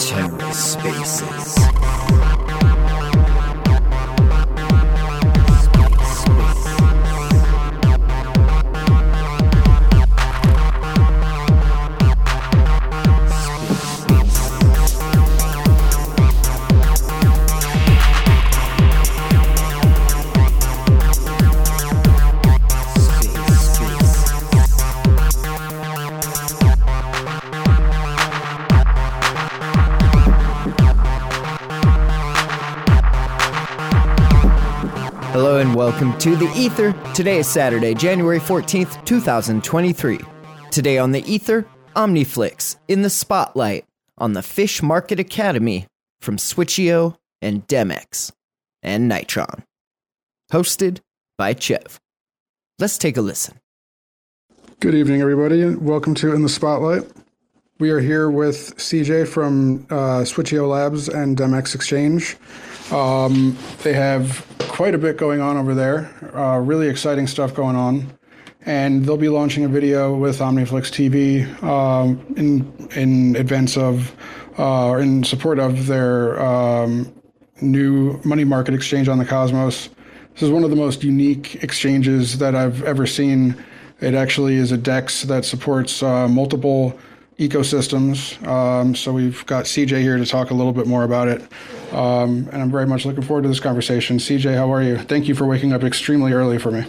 Terror Spaces. Welcome to The Ether. Today is Saturday, January 14th, 2023. Today on The Ether, OmniFlix in the spotlight on the Fish Market Academy from Switcheo and Demex and Nitron. Hosted by Chev. Let's take a listen. Good evening, everybody, and welcome to In the Spotlight. We are here with CJ from Switcheo Labs and Demex Exchange. They have quite a bit going on over there, really exciting stuff going on, and they'll be launching a video with OmniFlix TV in advance of or in support of their new money market exchange on the Cosmos. This is one of the most unique exchanges that I've ever seen. It actually is a DEX that supports multiple ecosystems. So we've got CJ here to talk a little bit more about it. And I'm very much looking forward to this conversation. CJ, how are you? Thank you for waking up extremely early for me.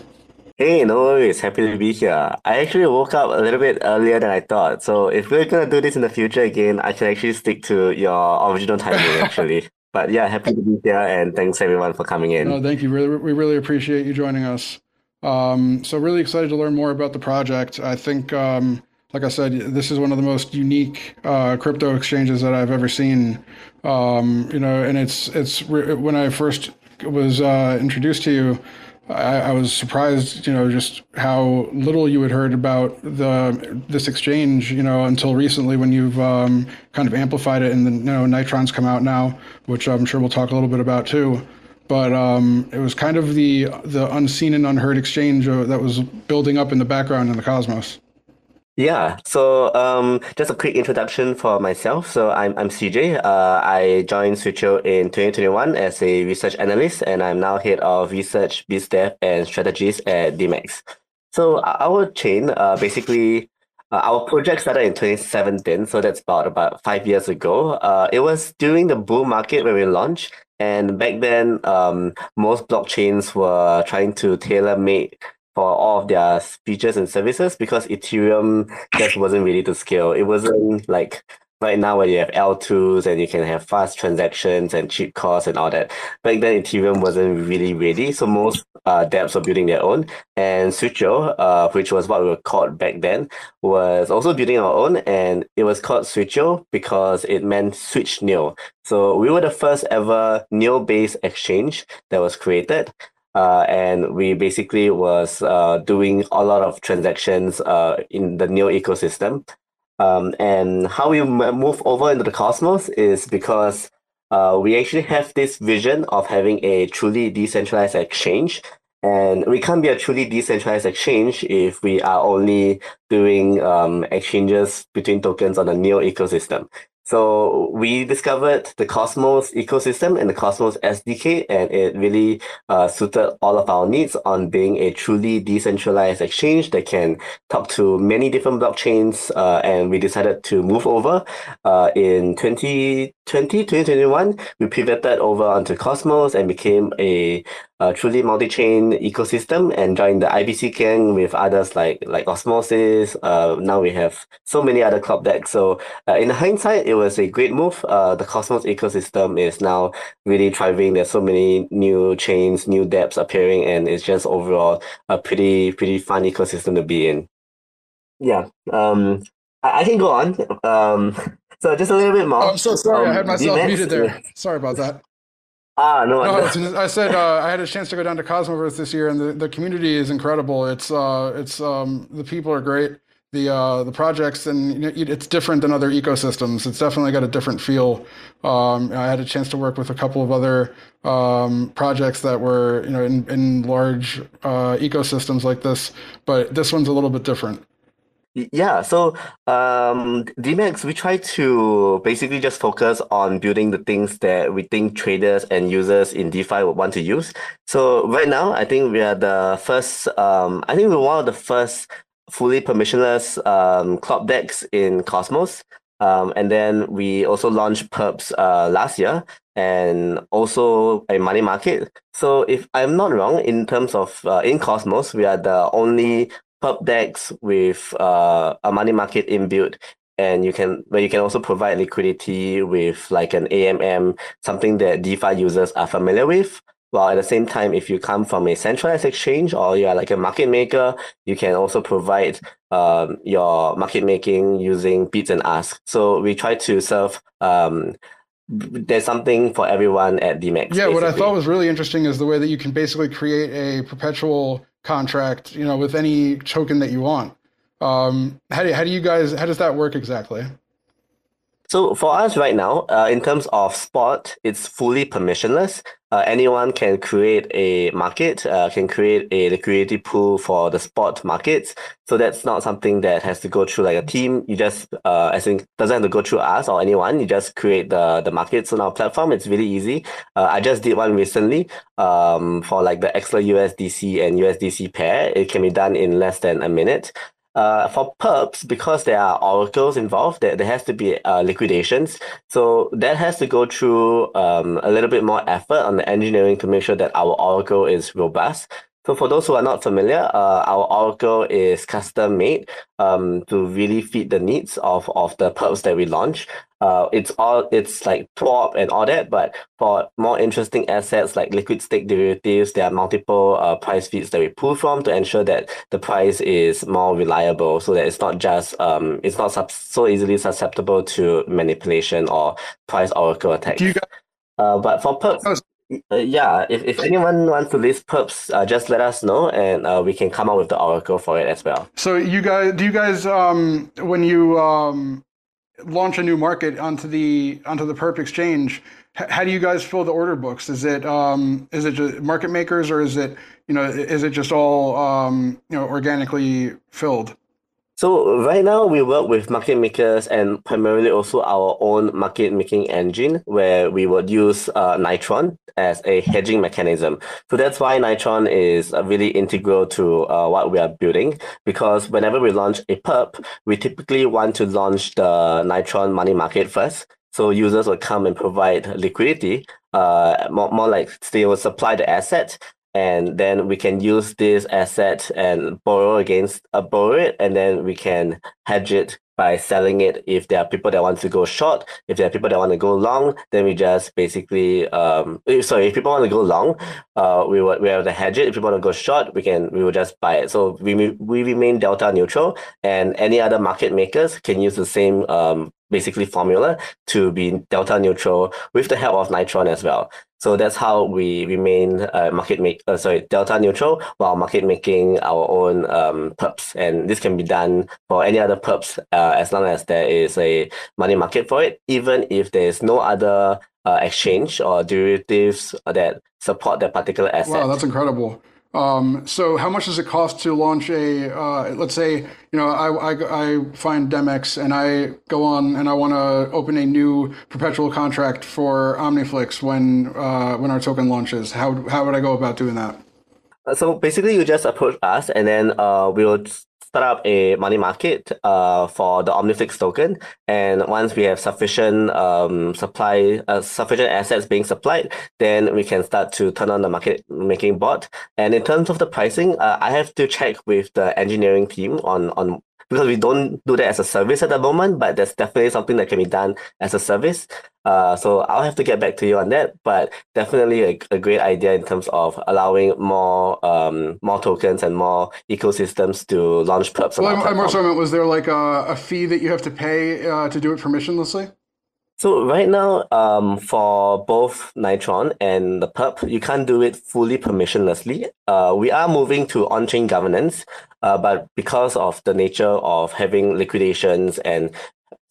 Hey, no worries. Happy to be here. I actually woke up a little bit earlier than I thought. So if we're going to do this in the future again, I can actually stick to your original timing, actually. But yeah, happy to be here. And thanks, everyone, for coming in. No, thank you. We really appreciate you joining us. So really excited to learn more about the project. I think... like I said, this is one of the most unique crypto exchanges that I've ever seen. And it's when I first was introduced to you, I was surprised, just how little you had heard about this exchange, until recently when you've kind of amplified it, and then Nitron's come out now, which I'm sure we'll talk a little bit about too. But it was kind of the unseen and unheard exchange that was building up in the background in the Cosmos. Yeah, so just a quick introduction for myself. So I'm CJ. I joined Switcheo in 2021 as a research analyst, and I'm now head of research, biz dev, and strategies at Demex. So our chain, our project started in 2017, so that's about 5 years ago. It was during the bull market when we launched, and back then, most blockchains were trying to tailor-make for all of their features and services because Ethereum just wasn't ready to scale. It wasn't like right now where you have L2s and you can have fast transactions and cheap costs and all that. Back then, Ethereum wasn't really ready. So most dApps were building their own. And Switcheo, which was what we were called back then, was also building our own. And it was called Switcheo because it meant Switch Neo. So we were the first ever Neo-based exchange that was created. And we basically was doing a lot of transactions in the Neo ecosystem. And how we move over into the Cosmos is because we actually have this vision of having a truly decentralized exchange. And we can't be a truly decentralized exchange if we are only doing exchanges between tokens on the Neo ecosystem. So we discovered the Cosmos ecosystem and the Cosmos SDK, and it really suited all of our needs on being a truly decentralized exchange that can talk to many different blockchains. And we decided to move over in 2021. We pivoted over onto Cosmos and became a truly multi-chain ecosystem and joined the IBC gang with others like Osmosis. Now we have so many other club decks. So in hindsight, it was a great move. The Cosmos ecosystem is now really thriving. There's so many new chains, new dApps appearing, and it's just overall a pretty fun ecosystem to be in. Yeah, I can go on. So just a little bit more. Oh, I'm so sorry. I had myself muted there. Sorry about that. No. I said I had a chance to go down to Cosmoverse this year, and the community is incredible. It's the people are great. the projects, and it's different than other ecosystems. It's definitely got a different feel. I had a chance to work with a couple of other projects that were in large ecosystems like this, but this one's a little bit different. Yeah, so Demex, we try to basically just focus on building the things that we think traders and users in DeFi would want to use. So right now, I think we are the first, I think we're one of the first fully permissionless CLOB decks in Cosmos. And then we also launched perps last year, and also a money market. So if I'm not wrong, in terms of in Cosmos, we are the only perp decks with a money market inbuilt, and you can also provide liquidity with like an AMM, something that DeFi users are familiar with. While at the same time, if you come from a centralized exchange or you are like a market maker, you can also provide your market making using bids and asks. So we try to serve. There's something for everyone at Demex. Yeah, basically. What I thought was really interesting is the way that you can basically create a perpetual contract, with any token that you want. How does that work exactly? So for us right now, in terms of spot, it's fully permissionless. Anyone can create a market, can create a liquidity pool for the spot markets. So that's not something that has to go through like a team. You just, I think, doesn't have to go through us or anyone. You just create the markets on our platform. It's really easy. I just did one recently for like the Keplr USDC and USDC pair. It can be done in less than a minute. For perps, because there are oracles involved, there has to be liquidations. So that has to go through a little bit more effort on the engineering to make sure that our oracle is robust. So for those who are not familiar, our oracle is custom made to really fit the needs of the perps that we launch. It's like TWAP and all that, but for more interesting assets like liquid stake derivatives, there are multiple price feeds that we pull from to ensure that the price is more reliable, so that it's not just it's not so easily susceptible to manipulation or price oracle attacks. But for perps, yeah, if anyone wants to list perps, just let us know, and we can come up with the oracle for it as well. So do you guys when you launch a new market onto the perp exchange, how do you guys fill the order books? Is it just market makers, or is it just all organically filled? So right now we work with market makers and primarily also our own market making engine, where we would use Nitron as a hedging mechanism. So that's why Nitron is really integral to what we are building, because whenever we launch a perp, we typically want to launch the Nitron money market first. So users will come and provide liquidity, more like they will supply the asset. And then we can use this asset and borrow it, and then we can hedge it by selling it. If there are people that want to go short, if there are people that want to go long, then we just basically if people want to go long, we have to hedge it. If people want to go short, we will just buy it. So we remain delta neutral, and any other market makers can use the same basically formula to be delta neutral with the help of Nitron as well. So that's how we remain delta neutral while market making our own perps. And this can be done for any other perps as long as there is a money market for it, even if there is no other exchange or derivatives that support that particular asset. Wow, that's incredible. So how much does it cost to launch a, let's say, I find Demex and I go on and I want to open a new perpetual contract for OmniFlix when our token launches. How would I go about doing that? So basically you just approach us, and then we'll start up a money market for the OmniFlix token. And once we have sufficient assets being supplied, then we can start to turn on the market making bot. And in terms of the pricing, I have to check with the engineering team on because we don't do that as a service at the moment, but that's definitely something that can be done as a service. So I'll have to get back to you on that, but definitely a great idea in terms of allowing more tokens and more ecosystems to launch perps. Well, I'm more so meant, was there like a fee that you have to pay to do it permissionlessly? So right now, for both Nitron and the perp, you can't do it fully permissionlessly. We are moving to on-chain governance, But because of the nature of having liquidations and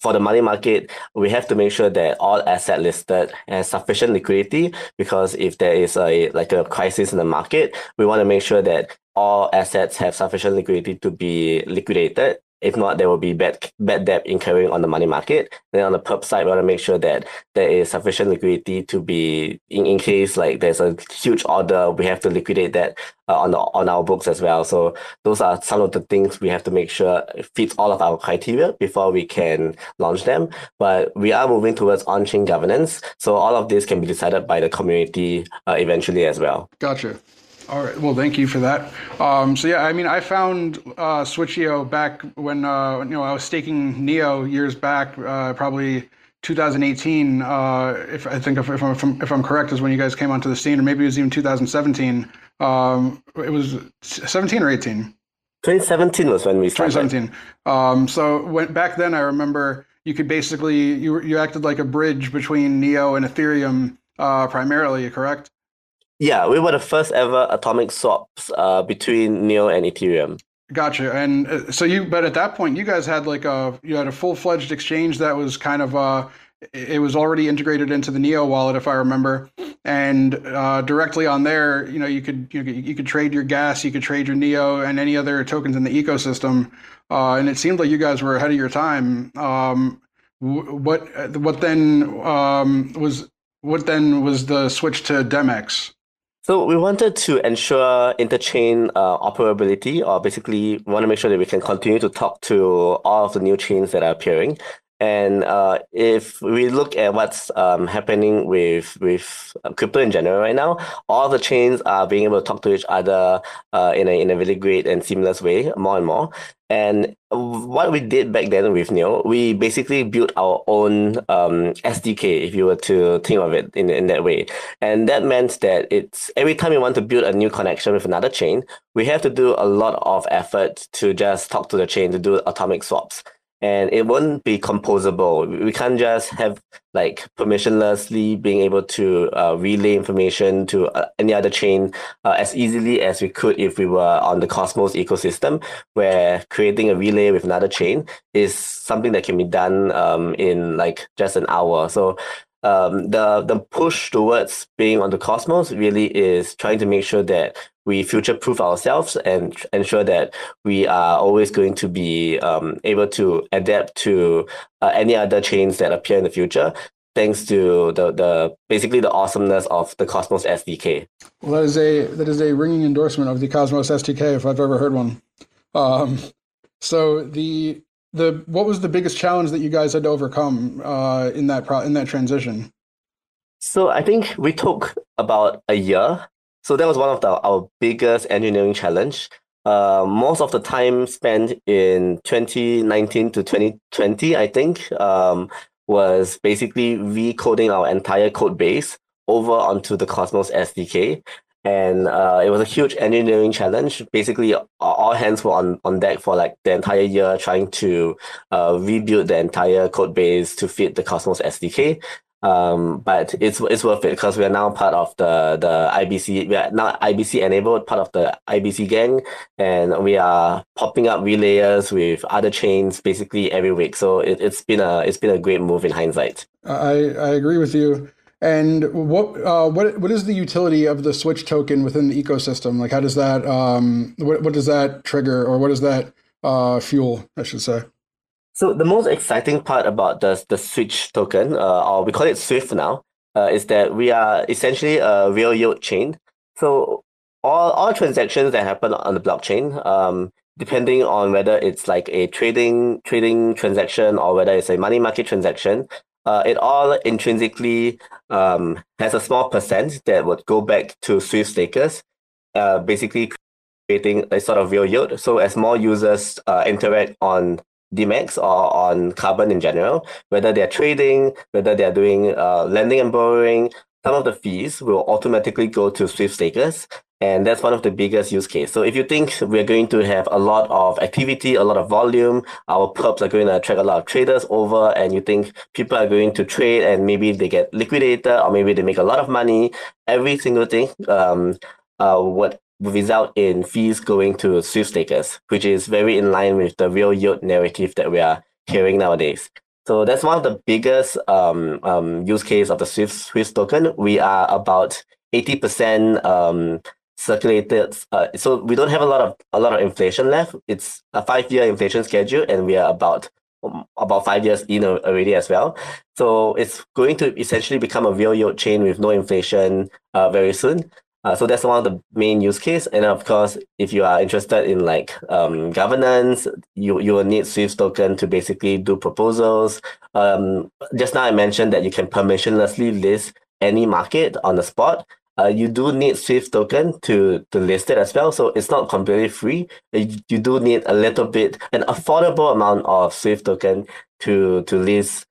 for the money market, we have to make sure that all asset listed has sufficient liquidity, because if there is a crisis in the market, we want to make sure that all assets have sufficient liquidity to be liquidated. If not, there will be bad debt incurring on the money market. Then on the perp side, we want to make sure that there is sufficient liquidity to be in case there's a huge order, we have to liquidate that on our books as well. So those are some of the things we have to make sure fits all of our criteria before we can launch them. But we are moving towards on-chain governance, so all of this can be decided by the community eventually as well. Gotcha. All right. Well, thank you for that. So yeah, I mean, I found Switcheo back when I was staking Neo years back, probably 2018. If I'm correct, is when you guys came onto the scene, or maybe it was even 2017. It was 17 or 18. 2017 was when we started. 2017. So back then, I remember you could basically you acted like a bridge between Neo and Ethereum primarily. Correct? Yeah, we were the first ever atomic swaps between Neo and Ethereum. Gotcha. And but at that point, you guys had you had a full-fledged exchange that was kind of it was already integrated into the Neo wallet, if I remember. And directly on there, you could trade your gas, you could trade your Neo, and any other tokens in the ecosystem. And it seemed like you guys were ahead of your time. What then was the switch to Demex? So we wanted to ensure interchain operability, or basically we want to make sure that we can continue to talk to all of the new chains that are appearing. And if we look at what's happening with crypto in general right now, all the chains are being able to talk to each other in a really great and seamless way, more and more. And what we did back then with Neo, we basically built our own SDK, if you were to think of it in that way. And that meant that it's every time you want to build a new connection with another chain, we have to do a lot of effort to just talk to the chain, to do atomic swaps. And it won't be composable. We can't just have permissionlessly being able to relay information to any other chain as easily as we could if we were on the Cosmos ecosystem, where creating a relay with another chain is something that can be done in just an hour. So the push towards being on the Cosmos really is trying to make sure that we future-proof ourselves and ensure that we are always going to be able to adapt to any other chains that appear in the future, thanks to the awesomeness of the Cosmos SDK. Well, that is a ringing endorsement of the Cosmos SDK, if I've ever heard one. So what was the biggest challenge that you guys had to overcome in that transition? So I think we took about a year. So that was one of our biggest engineering challenge. Most of the time spent in 2019 to 2020, I think, was basically recoding our entire code base over onto the Cosmos SDK. And it was a huge engineering challenge. Basically, all hands were on deck for the entire year, trying to rebuild the entire code base to fit the Cosmos SDK. But it's worth it, because we are now part of the IBC. We are now IBC enabled, part of the IBC gang, and we are popping up relayers with other chains basically every week. So it's been a great move in hindsight. I agree with you. And what is the utility of the Switch token within the ecosystem? How does that what does that trigger, or what does that fuel, I should say? So the most exciting part about the Switch token, or we call it SWIFT now, is that we are essentially a real yield chain. So all transactions that happen on the blockchain, depending on whether it's a trading transaction or whether it's a money market transaction, it all intrinsically has a small percent that would go back to SWIFT stakers, basically creating a sort of real yield. So as more users interact on Demex or on Carbon in general, whether they're trading, whether they're doing lending and borrowing, some of the fees will automatically go to SWIFT stakers. And that's one of the biggest use case. So if you think we're going to have a lot of activity, a lot of volume, our perps are going to attract a lot of traders over, and you think people are going to trade and maybe they get liquidated or maybe they make a lot of money, every single thing would result in fees going to SWIFT stakers, which is very in line with the real yield narrative that we are hearing nowadays. So that's one of the biggest use case of the SWIFT token. We are about 80% circulated. So we don't have a lot of inflation left. It's a 5-year inflation schedule, and we are about 5 years in already as well. So it's going to essentially become a real yield chain with no inflation very soon. So that's one of the main use case. And of course, if you are interested in like governance, you will need SWIFT token to basically do proposals. Just now I mentioned that you can permissionlessly list any market on the spot. You do need SWIFT token to list it as well. So it's not completely free. You do need a little bit, an affordable amount of SWIFT token to list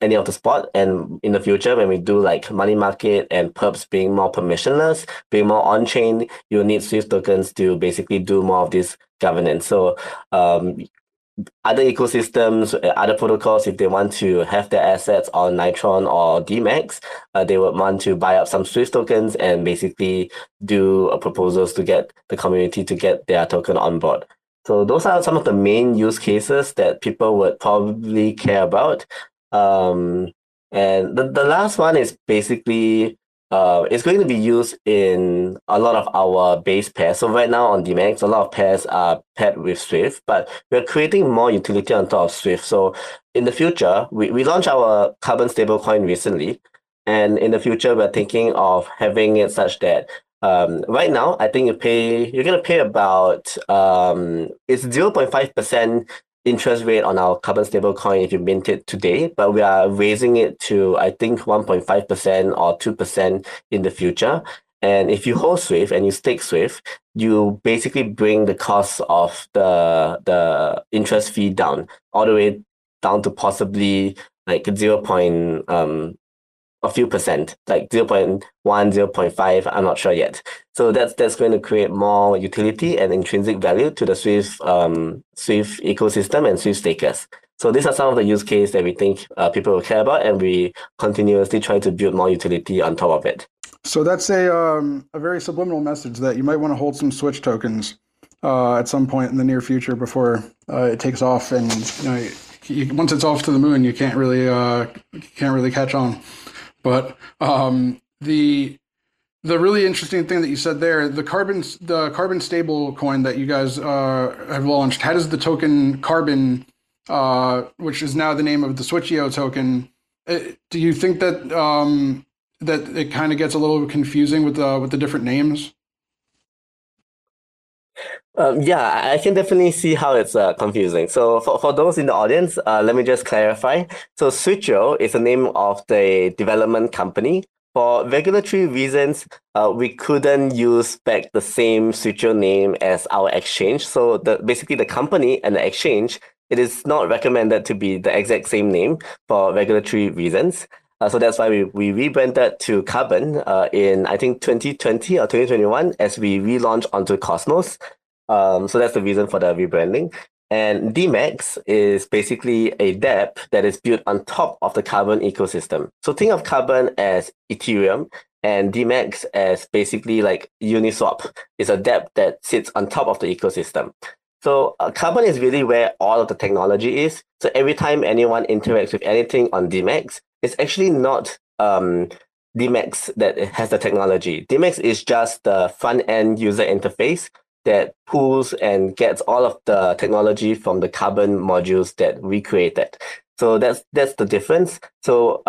any of the spot. And in the future, when we do like money market and perps being more permissionless, being more on-chain, you'll need SWIFT tokens to basically do more of this governance. So other ecosystems, other protocols, if they want to have their assets on Nitron or Demex, they would want to buy up some SWIFT tokens and basically do proposals to get the community to get their token on board. So those are some of the main use cases that people would probably care about. And the last one is basically, it's going to be used in a lot of our base pairs. So right now on Demex, a lot of pairs are paired with Swift, but we're creating more utility on top of Swift. So in the future, we launched our Carbon stablecoin recently. And in the future, we're thinking of having it such that right now, I think you're going to pay about, it's 0.5% interest rate on our Carbon stablecoin if you mint it today, but we are raising it to, I think, 1.5% or 2% in the future. And if you hold Swift and you stake Swift, you basically bring the cost of the interest fee down, all the way down to possibly like a few percent, like 0.1, 0.5, I'm not sure yet. So that's going to create more utility and intrinsic value to the Swift ecosystem and Swift stakers. So these are some of the use cases that we think people will care about, and we continuously try to build more utility on top of it. So that's a very subliminal message that you might want to hold some Switch tokens at some point in the near future before it takes off, and once it's off to the moon, you can't really catch on. But the really interesting thing that you said there, the carbon stable coin that you guys have launched, how does the token Carbon, which is now the name of the Switcheo token, do you think that that it kind of gets a little confusing with the different names? Yeah, I can definitely see how it's confusing. So for those in the audience, let me just clarify. So Switcheo is the name of the development company. For regulatory reasons, we couldn't use back the same Switcheo name as our exchange. So basically the company and the exchange, it is not recommended to be the exact same name for regulatory reasons. So that's why we rebranded to Carbon in, I think, 2020 or 2021 as we relaunched onto Cosmos. So that's the reason for the rebranding. And Demex is basically a dApp that is built on top of the Carbon ecosystem. So think of Carbon as Ethereum and Demex as basically like Uniswap. It's a dApp that sits on top of the ecosystem. So Carbon is really where all of the technology is. So every time anyone interacts with anything on Demex, it's actually not Demex that has the technology. Demex is just the front-end user interface that pulls and gets all of the technology from the Carbon modules that we created. So that's the difference. So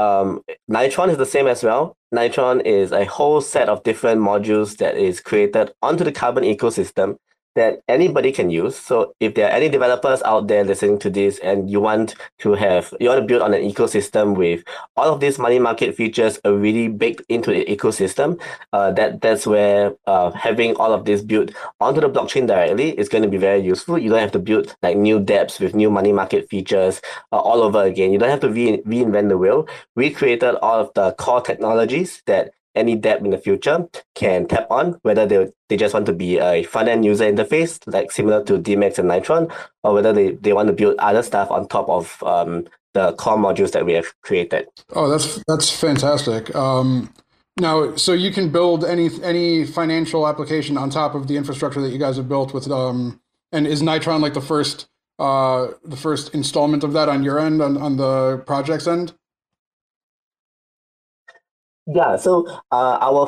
Nitron is the same as well. Nitron is a whole set of different modules that is created onto the Carbon ecosystem that anybody can use. So if there are any developers out there listening to this and you want to build on an ecosystem with all of these money market features already baked into the ecosystem, that's where having all of this built onto the blockchain directly is going to be very useful. You don't have to build like new dApps with new money market features all over again. You don't have to reinvent the wheel. We created all of the core technologies that any dApp in the future can tap on, whether they just want to be a front-end user interface, like similar to Demex and Nitron, or whether they want to build other stuff on top of the core modules that we have created. Oh, that's fantastic. No, so you can build any financial application on top of the infrastructure that you guys have built with and is Nitron like the first installment of that on your end, on the project's end? Yeah, so our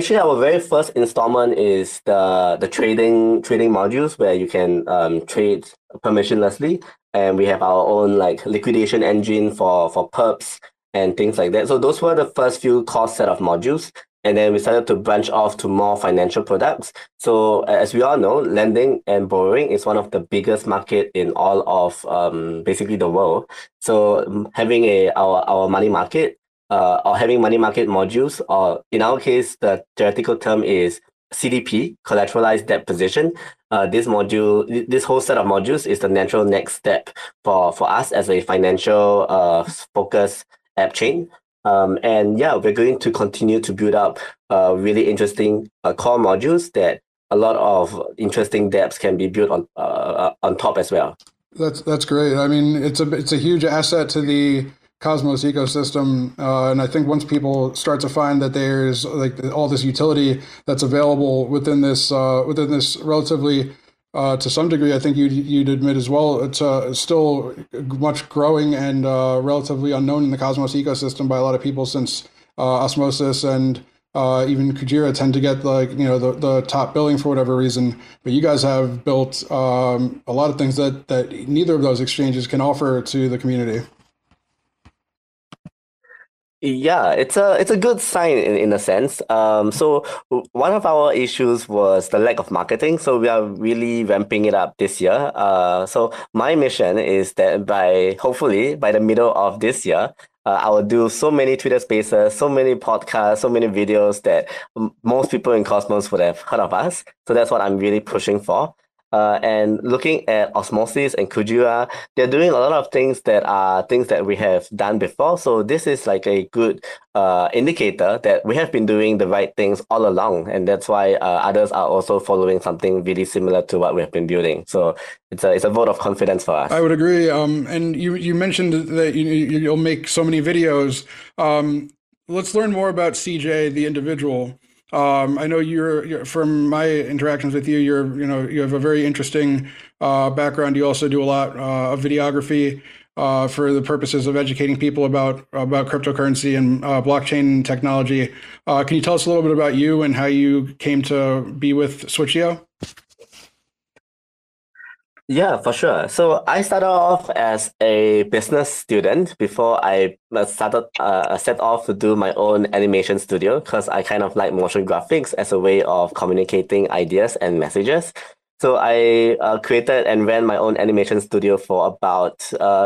very first installment is the trading modules where you can trade permissionlessly, and we have our own like liquidation engine for perps and things like that. So those were the first few core set of modules, and then we started to branch off to more financial products. So as we all know, lending and borrowing is one of the biggest market in all of basically the world. So having our money market, or having money market modules, or in our case, the theoretical term is CDP, collateralized debt position. This whole set of modules is the natural next step for us as a financial focus app chain. And yeah, we're going to continue to build up really interesting core modules that a lot of interesting dApps can be built on top as well. That's great. I mean, it's a huge asset to the Cosmos ecosystem, and I think once people start to find that there's like all this utility that's available within this relatively, to some degree, I think you'd admit as well, it's still much growing and relatively unknown in the Cosmos ecosystem by a lot of people, since Osmosis and even Kujira tend to get like, you know, the top billing for whatever reason. But you guys have built a lot of things that neither of those exchanges can offer to the community. Yeah, it's a good sign in a sense. So one of our issues was the lack of marketing. So we are really ramping it up this year. So my mission is that hopefully by the middle of this year, I will do so many Twitter spaces, so many podcasts, so many videos that most people in Cosmos would have heard of us. So that's what I'm really pushing for. And looking at Osmosis and Kujira, they're doing a lot of things that we have done before. So this is like a good indicator that we have been doing the right things all along. And that's why others are also following something really similar to what we've been building. So it's a vote of confidence for us. I would agree. And you mentioned that you'll make so many videos. Let's learn more about CJ, the individual. I know you're from my interactions with you. You have a very interesting background. You also do a lot of videography for the purposes of educating people about cryptocurrency and blockchain technology. Can you tell us a little bit about you and how you came to be with Switcheo? Yeah, for sure. So I started off as a business student before I set off to do my own animation studio, because I kind of like motion graphics as a way of communicating ideas and messages. So I created and ran my own animation studio for about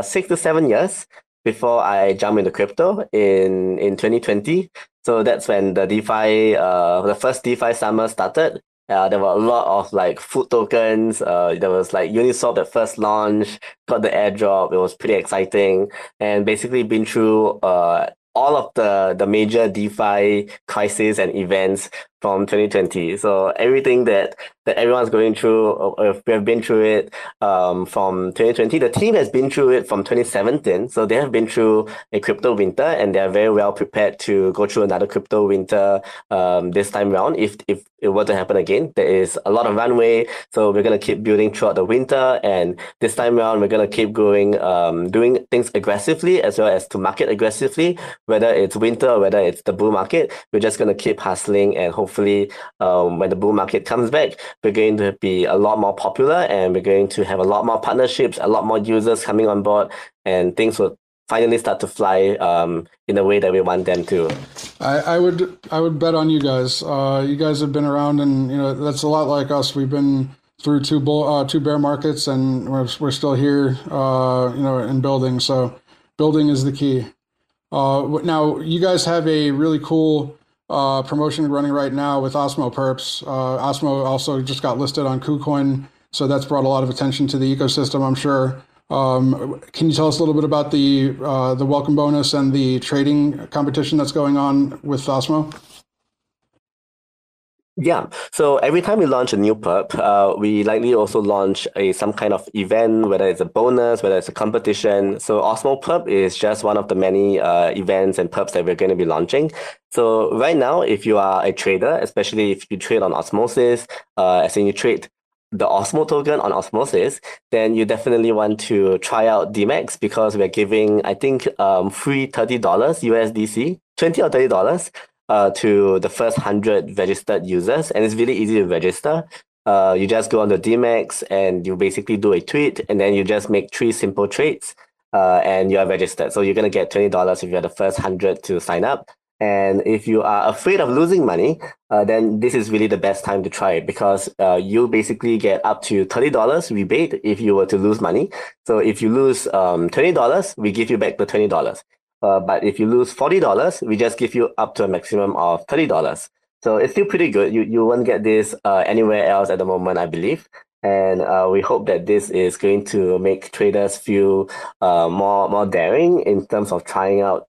6 to 7 years before I jumped into crypto in 2020. So that's when the first DeFi summer started. There were a lot of like food tokens. There was like Uniswap that first launched, got the airdrop. It was pretty exciting, and basically been through all of the major DeFi crises and events from 2020. So everything that everyone's going through, we have been through it from 2020. The team has been through it from 2017. So they have been through a crypto winter, and they are very well prepared to go through another crypto winter this time round. If it were to happen again, there is a lot of runway. So we're going to keep building throughout the winter. And this time round, we're going to keep going, doing things aggressively as well as to market aggressively, whether it's winter or whether it's the bull market. We're just going to keep hustling, and hopefully when the bull market comes back, we're going to be a lot more popular, and we're going to have a lot more partnerships, a lot more users coming on board, and things will finally start to fly in the way that we want them to. I would bet on you guys. You guys have been around, and that's a lot like us. We've been through two bear markets, and we're still here, and building. So building is the key. Now you guys have a really cool promotion running right now with Osmo Perps. Osmo also just got listed on KuCoin, so that's brought a lot of attention to the ecosystem, I'm sure. Can you tell us a little bit about the welcome bonus and the trading competition that's going on with Osmo? Yeah. So every time we launch a new perp, we likely also launch some kind of event, whether it's a bonus, whether it's a competition. So Osmo Perp is just one of the many events and perps that we're going to be launching. So right now, if you are a trader, especially if you trade on Osmosis, as in you trade the Osmo token on Osmosis, then you definitely want to try out Demex, because we're giving, I think, free $30 USDC, $20 or $30. To the first 100 registered users, and it's really easy to register. You just go on the Demex and you basically do a tweet, and then you just make 3 simple trades, and you're registered. So you're going to get $20 if you're the first 100 to sign up. And if you are afraid of losing money, then this is really the best time to try it, because you basically get up to $30 rebate if you were to lose money. So if you lose $20, we give you back the $20. But if you lose $40, we just give you up to a maximum of $30. So it's still pretty good. You won't get this anywhere else at the moment, I believe. And we hope that this is going to make traders feel more daring in terms of trying out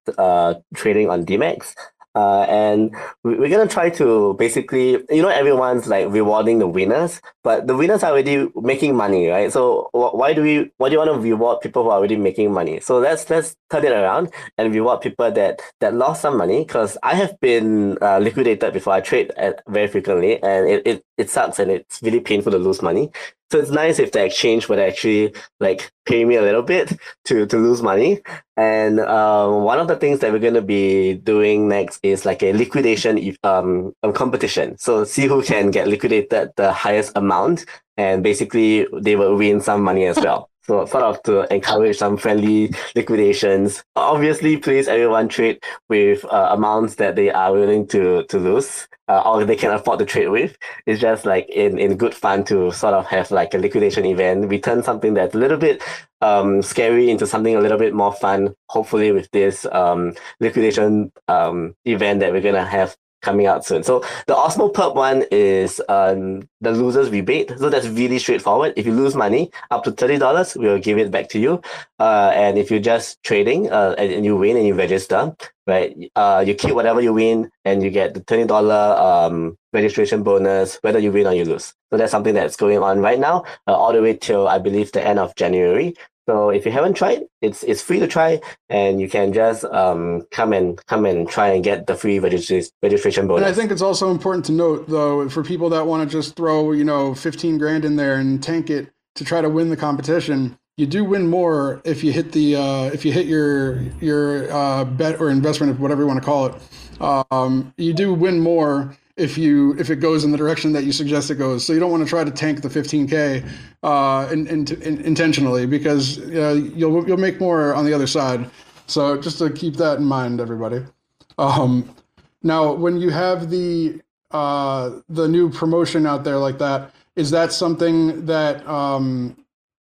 trading on Demex. And we're going to try to basically, everyone's like rewarding the winners, but the winners are already making money, right? So why do you want to reward people who are already making money? So let's turn it around and reward people that lost some money, because I have been liquidated before. I trade very frequently, and it sucks, and it's really painful to lose money. So it's nice if the exchange would actually like pay me a little bit to lose money. And one of the things that we're going to be doing next is like a liquidation competition. So see who can get liquidated the highest amount, and basically they will win some money as well. So sort of to encourage some friendly liquidations. Obviously, please everyone trade with amounts that they are willing to lose, or they can afford to trade with. It's just like in good fun to sort of have like a liquidation event. We turn something that's a little bit scary into something a little bit more fun, hopefully with this liquidation event that we're going to have coming out soon. So the Osmo Perp one is the loser's rebate. So that's really straightforward. If you lose money, up to $30, we'll give it back to you. And if you're just trading and you win and you register, right, you keep whatever you win and you get the $20 registration bonus, whether you win or you lose. So that's something that's going on right now, all the way till, I believe, the end of January. So if you haven't tried, it's free to try, and you can just come and try and get the free registration bonus. And I think it's also important to note, though, for people that want to just throw 15 grand in there and tank it to try to win the competition, you do win more if you hit the if you hit your bet or investment, whatever you want to call it. You do win more if it goes in the direction that you suggest it goes. So you don't want to try to tank the 15K intentionally, because you'll make more on the other side. So just to keep that in mind, everybody. Now, when you have the new promotion out there like that, is that something that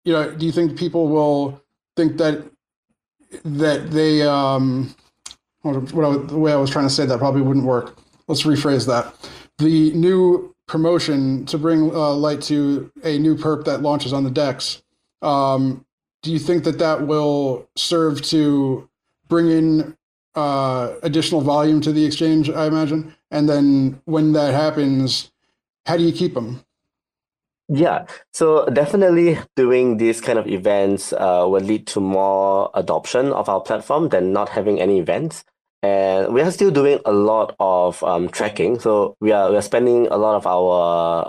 do you think people will think that they the way I was trying to say that probably wouldn't work. Let's rephrase that. The new promotion to bring light to a new perp that launches on the DEX, do you think that will serve to bring in additional volume to the exchange, I imagine? And then when that happens, how do you keep them? Yeah, so definitely doing these kind of events will lead to more adoption of our platform than not having any events. And we are still doing a lot of tracking. So we are spending a lot of our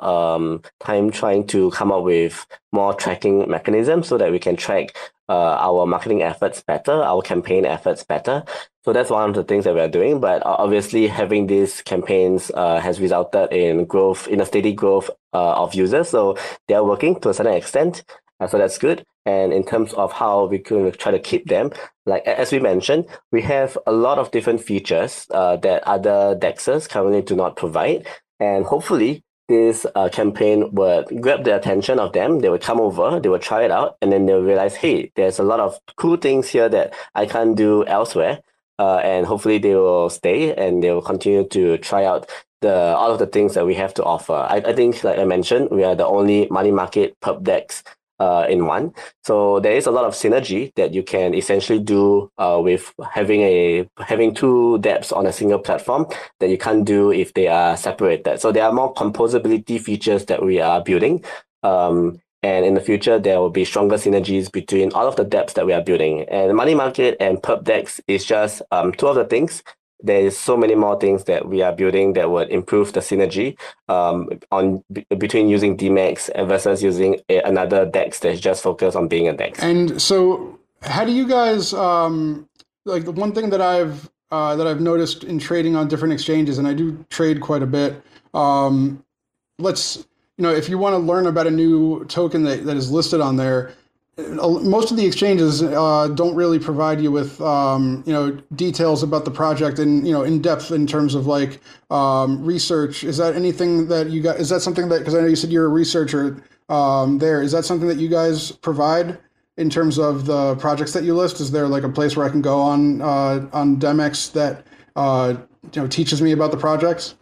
time trying to come up with more tracking mechanisms so that we can track our marketing efforts better, our campaign efforts better. So that's one of the things that we're doing. But obviously having these campaigns has resulted in growth, in a steady growth of users. So they are working to a certain extent. So that's good. And in terms of how we can try to keep them, like as we mentioned, we have a lot of different features that other DEXs currently do not provide. And hopefully this campaign would grab the attention of them. They would come over, they would try it out, and then they'll realize, hey, there's a lot of cool things here that I can't do elsewhere. And hopefully they will stay and they will continue to try out all of the things that we have to offer. I think, like I mentioned, we are the only money market perp DEX in one. So there is a lot of synergy that you can essentially do with having two dApps on a single platform that you can't do if they are separated. So there are more composability features that we are building. And in the future, there will be stronger synergies between all of the dApps that we are building. And money market and perp DEX is just two of the things. There is so many more things that we are building that would improve the synergy between using Demex versus using another DEX that's just focused on being a DEX. And so, how do you guys like the one thing that I've noticed in trading on different exchanges, and I do trade quite a bit. You know, if you want to learn about a new token that is listed on there, most of the exchanges don't really provide you with, you know, details about the project and, you know, in depth in terms of like research. Is that anything that you got? Is that something that, because I know you said you're a researcher there, is that something that you guys provide in terms of the projects that you list? Is there like a place where I can go on Demex that, you know, teaches me about the projects?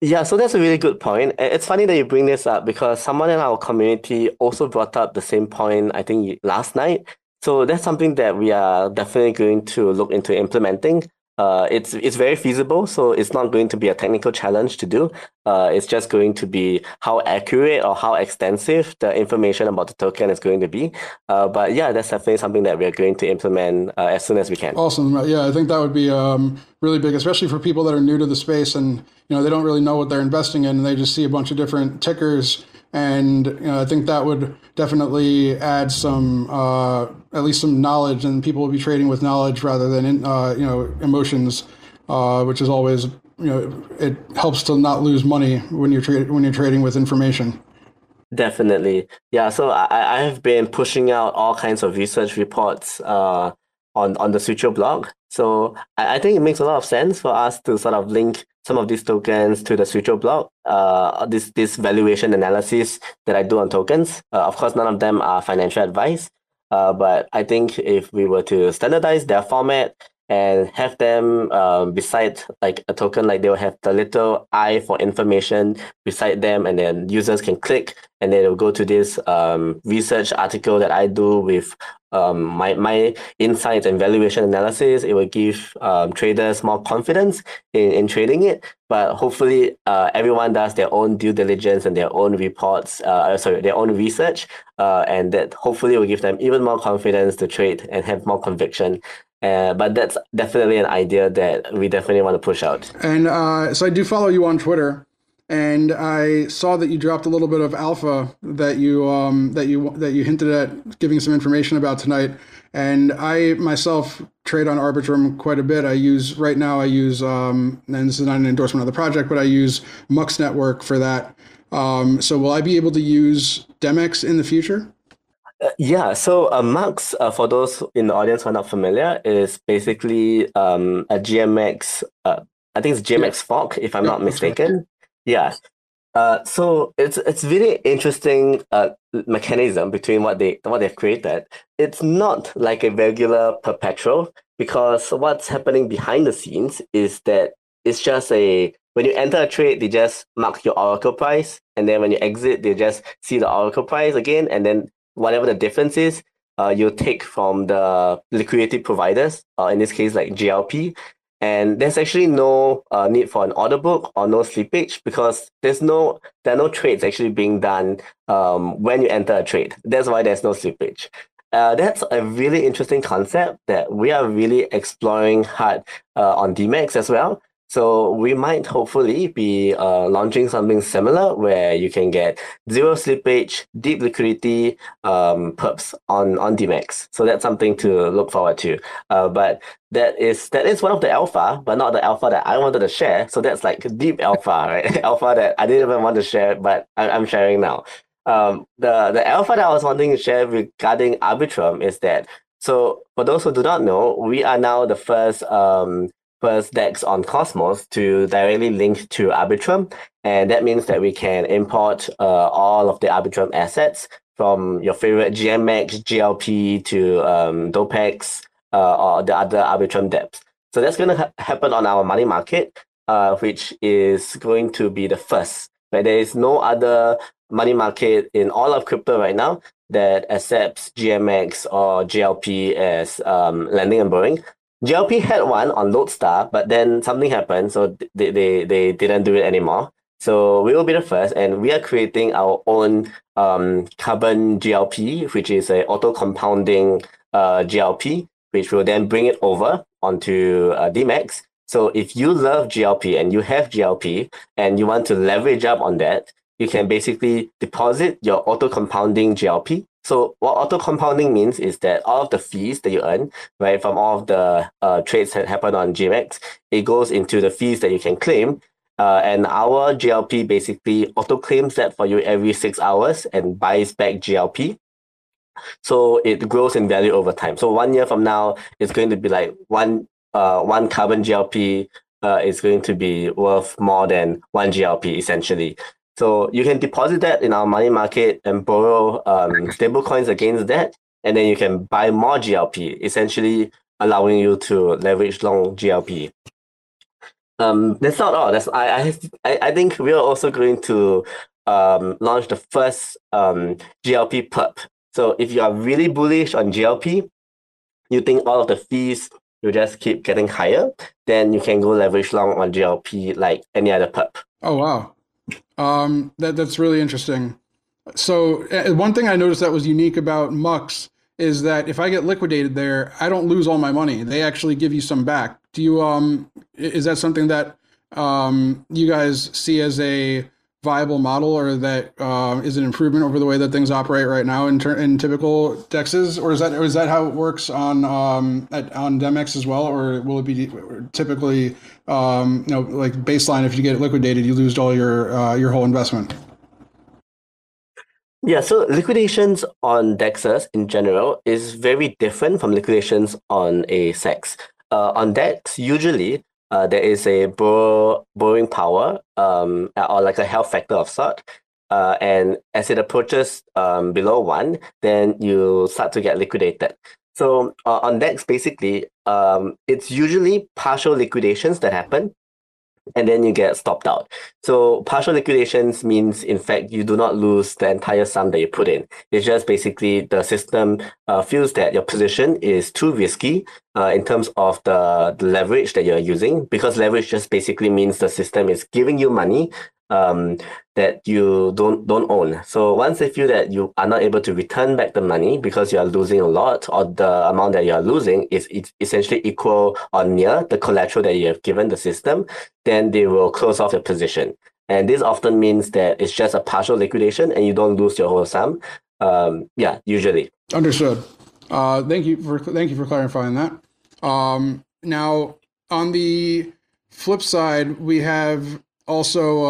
Yeah, so that's a really good point. It's funny that you bring this up because someone in our community also brought up the same point, I think, last night. So that's something that we are definitely going to look into implementing. It's very feasible, so it's not going to be a technical challenge to do. It's just going to be how accurate or how extensive the information about the token is going to be. But yeah, that's definitely something that we're going to implement as soon as we can. Awesome. Yeah, I think that would be really big, especially for people that are new to the space and, you know, they don't really know what they're investing in. And they just see a bunch of different tickers. And, you know, I think that would definitely add some, at least some knowledge, and people will be trading with knowledge rather than, you know, emotions, which is always, you know, it helps to not lose money when you're trading with information. Definitely. Yeah. So I have been pushing out all kinds of research reports, on the Switcheo blog. So I think it makes a lot of sense for us to sort of link some of these tokens to the Switcheo blog, this valuation analysis that I do on tokens. Of course, none of them are financial advice, but I think if we were to standardize their format and have them beside like a token, like they'll have the little I for information beside them, and then users can click and they'll go to this research article that I do with my insights and valuation analysis. It will give traders more confidence in trading it. But hopefully everyone does their own due diligence and their own reports, their own research. And that hopefully will give them even more confidence to trade and have more conviction. But that's definitely an idea that we definitely want to push out. And so I do follow you on Twitter. And I saw that you dropped a little bit of alpha that you hinted at giving some information about tonight. And I myself trade on Arbitrum quite a bit. Right now I use and this is not an endorsement of the project, but I use Mux Network for that. So will I be able to use Demex in the future? Yeah, so Mux, for those in the audience who are not familiar, is basically a GMX. I think it's GMX fork, if I'm not mistaken. Right. Yeah, so it's really interesting mechanism between what they've created. It's not like a regular perpetual, because what's happening behind the scenes is that it's just when you enter a trade, they just mark your Oracle price, and then when you exit, they just see the Oracle price again, and then whatever the difference is, you take from the liquidity providers, in this case like GLP. And there's actually no need for an order book or no slippage, because there are no trades actually being done when you enter a trade. That's why there's no slippage. That's a really interesting concept that we are really exploring hard on Demex as well. So we might hopefully be launching something similar where you can get zero slippage, deep liquidity perps on Demex. So that's something to look forward to. But that is one of the alpha, but not the alpha that I wanted to share. So that's like deep alpha, right? Alpha that I didn't even want to share, but I'm sharing now. The alpha that I was wanting to share regarding Arbitrum is that, so for those who do not know, we are now the first DEX on Cosmos to directly link to Arbitrum. And that means that we can import all of the Arbitrum assets from your favorite GMX, GLP to DopeX or the other Arbitrum dApps. So that's going to happen on our money market, which is going to be the first. But there is no other money market in all of crypto right now that accepts GMX or GLP as lending and borrowing. GLP had one on Lodestar, but then something happened, so they didn't do it anymore. So we will be the first, and we are creating our own Carbon GLP, which is an auto-compounding GLP, which will then bring it over onto Demex. So if you love GLP and you have GLP and you want to leverage up on that, you can basically deposit your auto-compounding GLP. So what auto-compounding means is that all of the fees that you earn, right, from all of the trades that happen on GMX, it goes into the fees that you can claim. And our GLP basically auto-claims that for you every 6 hours and buys back GLP. So it grows in value over time. So 1 year from now, it's going to be like one Carbon GLP is going to be worth more than one GLP, essentially. So you can deposit that in our money market and borrow stable coins against that. And then you can buy more GLP, essentially allowing you to leverage long GLP. That's not all. That's I think we are also going to launch the first GLP perp. So if you are really bullish on GLP, you think all of the fees will just keep getting higher, then you can go leverage long on GLP like any other perp. Oh wow, that's really interesting. So one thing I noticed that was unique about Mux is that if I get liquidated there, I don't lose all my money. They actually give you some back. Do you is that something that you guys see as a viable model, or that is an improvement over the way that things operate right now in typical DEXs, or is that how it works on Demex as well, or will it be typically you know, like baseline, if you get liquidated, you lose all your whole investment? Yeah, so liquidations on DEXs in general is very different from liquidations on a SEX. On DEX, usually there is a borrowing power or like a health factor of sort. And as it approaches below one, then you start to get liquidated. So on DEX, basically, it's usually partial liquidations that happen, and then you get stopped out. So partial liquidations means, in fact, you do not lose the entire sum that you put in. It's just basically the system feels that your position is too risky in terms of the leverage that you're using, because leverage just basically means the system is giving you money that you don't own. So once they feel that you are not able to return back the money because you are losing a lot, or the amount that you are losing is essentially equal or near the collateral that you have given the system, then they will close off your position. And this often means that it's just a partial liquidation and you don't lose your whole sum. Yeah, usually. Understood. Thank you for clarifying that. Now, on the flip side, we have also,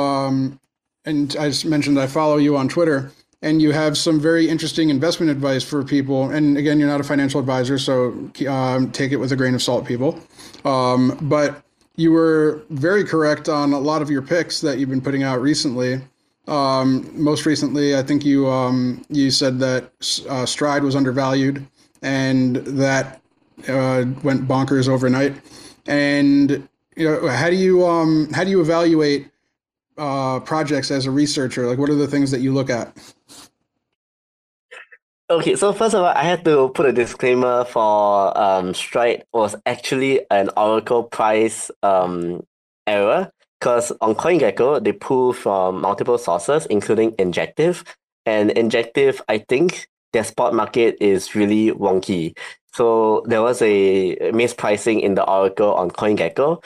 and I just mentioned I follow you on Twitter, and you have some very interesting investment advice for people. And again, you're not a financial advisor, so take it with a grain of salt, people. But you were very correct on a lot of your picks that you've been putting out recently. Most recently, I think you said that Stride was undervalued, and that went bonkers overnight. And you know, how do you evaluate projects as a researcher? Like, what are the things that you look at? Okay, so first of all, I had to put a disclaimer for Stride was actually an Oracle price error, because on CoinGecko they pull from multiple sources, including Injective, and Injective, I think their spot market is really wonky. So there was a mispricing in the Oracle on CoinGecko.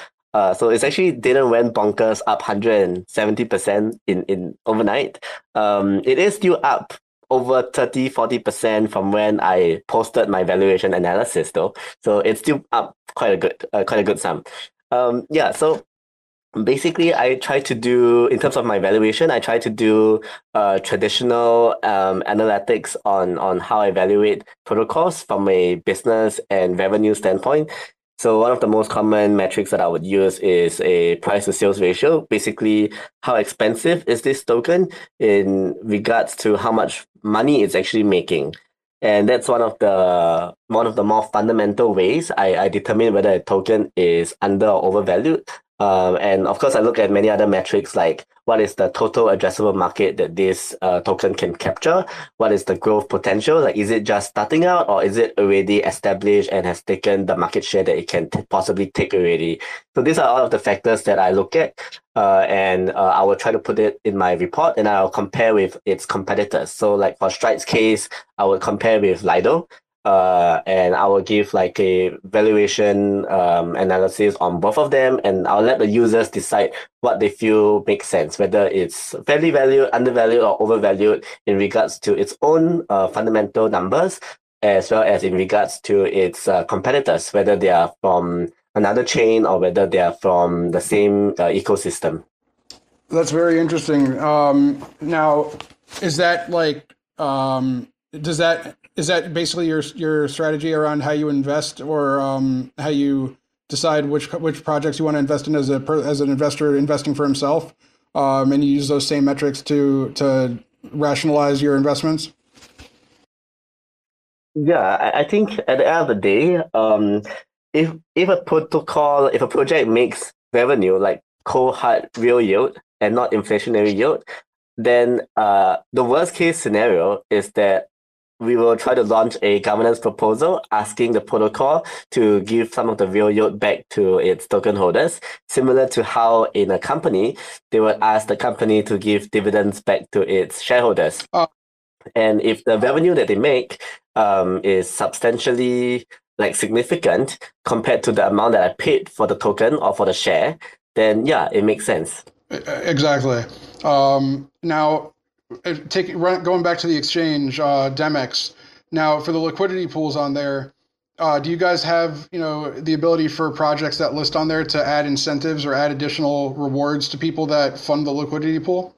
So it actually didn't went bonkers up 170% in overnight. It is still up over 30-40% from when I posted my valuation analysis, though. So it's still up quite a good sum. Yeah. So basically, I try to do, in terms of my valuation, I try to do traditional analytics on how I evaluate protocols from a business and revenue standpoint. So one of the most common metrics that I would use is a price to sales ratio. Basically, how expensive is this token in regards to how much money it's actually making? And that's one of the more fundamental ways I determine whether a token is under or overvalued. And of course, I look at many other metrics like what is the total addressable market that this token can capture? What is the growth potential? Like, is it just starting out or is it already established and has taken the market share that it can possibly take already? So these are all of the factors that I look at and I will try to put it in my report and I'll compare with its competitors. So like for Stride's case, I would compare with Lido. And I will give like a valuation analysis on both of them, and I'll let the users decide what they feel makes sense, whether it's fairly valued, undervalued, or overvalued in regards to its own fundamental numbers, as well as in regards to its competitors, whether they are from another chain or whether they are from the same ecosystem. That's very interesting. Now, is that like, Is that basically your strategy around how you invest or how you decide which projects you want to invest in as an investor investing for himself, and you use those same metrics to rationalize your investments? Yeah, I think at the end of the day, if a protocol, if a project makes revenue like cold hard real yield and not inflationary yield, then the worst case scenario is that we will try to launch a governance proposal asking the protocol to give some of the real yield back to its token holders, similar to how in a company, they would ask the company to give dividends back to its shareholders. And if the revenue that they make is substantially like significant compared to the amount that I paid for the token or for the share, then yeah, it makes sense. Exactly. Now, going back to the exchange, Demex. Now, for the liquidity pools on there, do you guys have the ability for projects that list on there to add incentives or add additional rewards to people that fund the liquidity pool?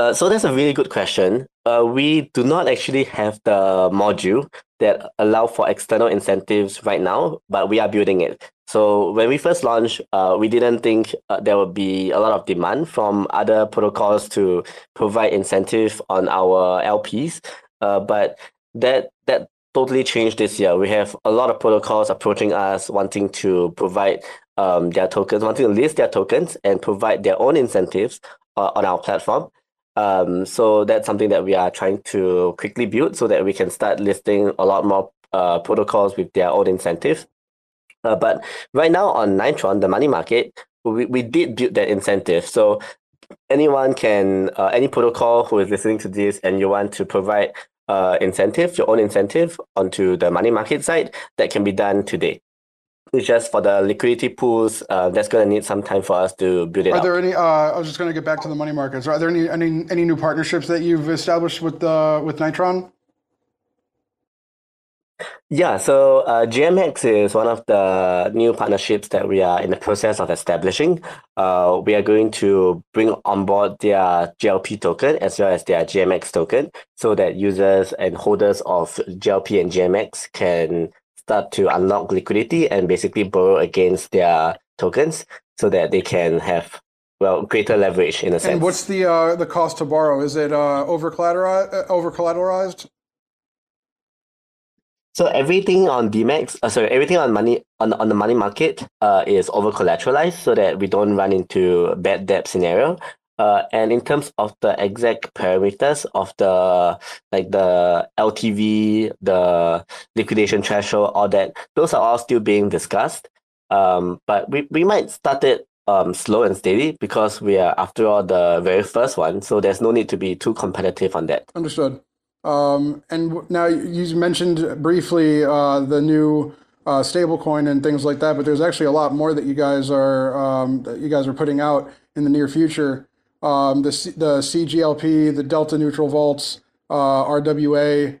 So that's a really good question. We do not actually have the module that allow for external incentives right now, but we are building it. So when we first launched, we didn't think there would be a lot of demand from other protocols to provide incentive on our LPs. But that totally changed this year. We have a lot of protocols approaching us wanting to provide their tokens, wanting to list their tokens and provide their own incentives on our platform. So that's something that we are trying to quickly build so that we can start listing a lot more protocols with their own incentives. But right now on Nitron, the money market, we did build that incentive. So anyone can, any protocol who is listening to this and you want to provide incentive, your own incentive onto the money market side, that can be done today. It's just for the liquidity pools, that's going to need some time for us to build it up. Are there any, I was just going to get back to the money markets. Are there any new partnerships that you've established with Nitron? Yeah, so GMX is one of the new partnerships that we are in the process of establishing. We are going to bring on board their GLP token as well as their GMX token so that users and holders of GLP and GMX can start to unlock liquidity and basically borrow against their tokens so that they can have, greater leverage in a sense. And what's the cost to borrow? Is it over-collateralized? So everything on Demex, everything on the money market is over-collateralized so that we don't run into bad debt scenario. And in terms of the exact parameters of the LTV, the liquidation threshold, all that, those are all still being discussed. But we might start it slow and steady because we are, after all, the very first one. So there's no need to be too competitive on that. Understood. And now you mentioned briefly the new stablecoin and things like that, but there's actually a lot more that you guys are putting out in the near future. The cGLP, the Delta Neutral Vaults, RWA,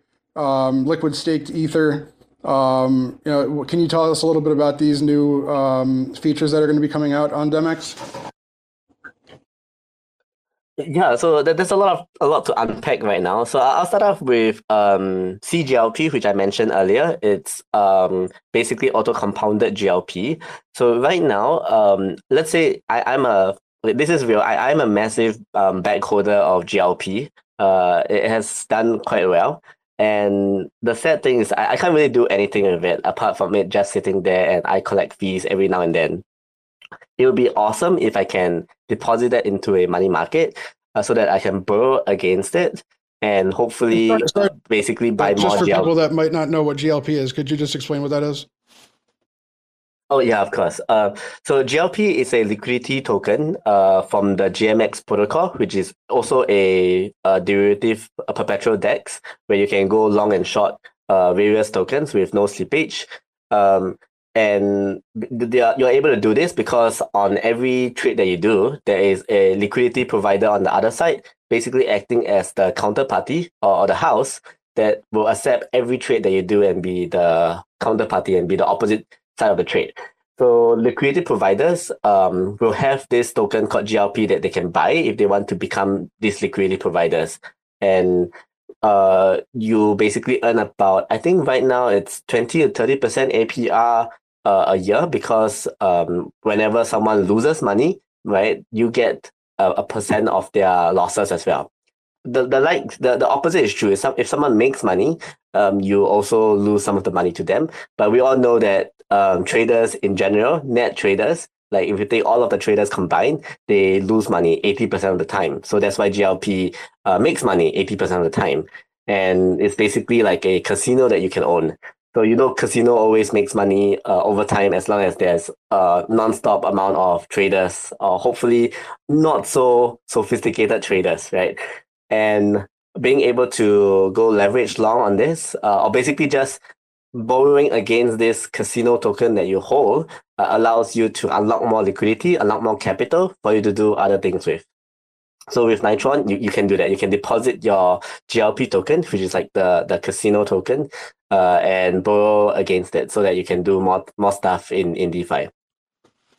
liquid staked ether. Can you tell us a little bit about these new features that are going to be coming out on Demex? Yeah, so there's a lot to unpack right now. So I'll start off with cGLP, which I mentioned earlier. It's basically auto compounded GLP. So right now, let's say this is real. I'm a massive backholder of GLP. It has done quite well. And the sad thing is I can't really do anything with it apart from it just sitting there and I collect fees every now and then. it would be awesome if I can deposit that into a money market so that I can borrow against it and hopefully basically buy more GLP. Just for people that might not know what GLP is, could you just explain what that is? Oh, yeah, of course. So GLP is a liquidity token from the GMX protocol, which is also a derivative, a perpetual DEX, where you can go long and short various tokens with no slippage. And you're able to do this because on every trade that you do, there is a liquidity provider on the other side, basically acting as the counterparty or the house that will accept every trade that you do and be the counterparty and be the opposite side of the trade. So liquidity providers will have this token called GLP that they can buy if they want to become these liquidity providers. And you basically earn about, I think right now it's 20 to 30% APR a year, because whenever someone loses money, right, you get a percent of their losses as well. The opposite is true. If someone makes money, you also lose some of the money to them. But we all know that traders in general, net traders, like if you take all of the traders combined, they lose money 80% of the time. So that's why GLP makes money 80% of the time. And it's basically like a casino that you can own. So, you know, casino always makes money over time, as long as there's a nonstop amount of traders, or hopefully not so sophisticated traders, right? And being able to go leverage long on this, or basically just borrowing against this casino token that you hold, allows you to unlock more liquidity, unlock more capital for you to do other things with. So with Nitron, you can do that. You can deposit your GLP token, which is like the casino token, and borrow against it so that you can do more stuff in DeFi.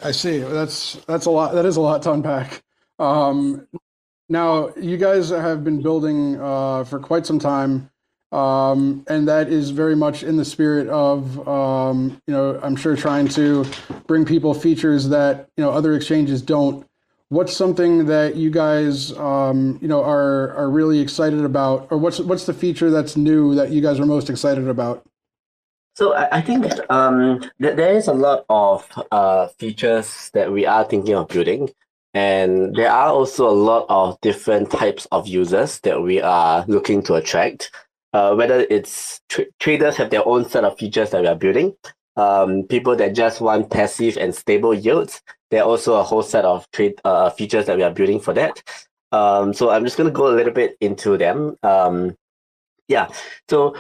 I see. That's a lot. That is a lot to unpack. Now, you guys have been building for quite some time, and that is very much in the spirit of, you know, I'm sure trying to bring people features that, you know, other exchanges don't. What's something that you guys, you know, are really excited about, or what's the feature that's new that you guys are most excited about? So I think that there is a lot of features that we are thinking of building, and there are also a lot of different types of users that we are looking to attract. Whether it's traders have their own set of features that we are building, people that just want passive and stable yields. There are also a whole set of trade features that we are building for that. So I'm just going to go a little bit into them. Yeah, so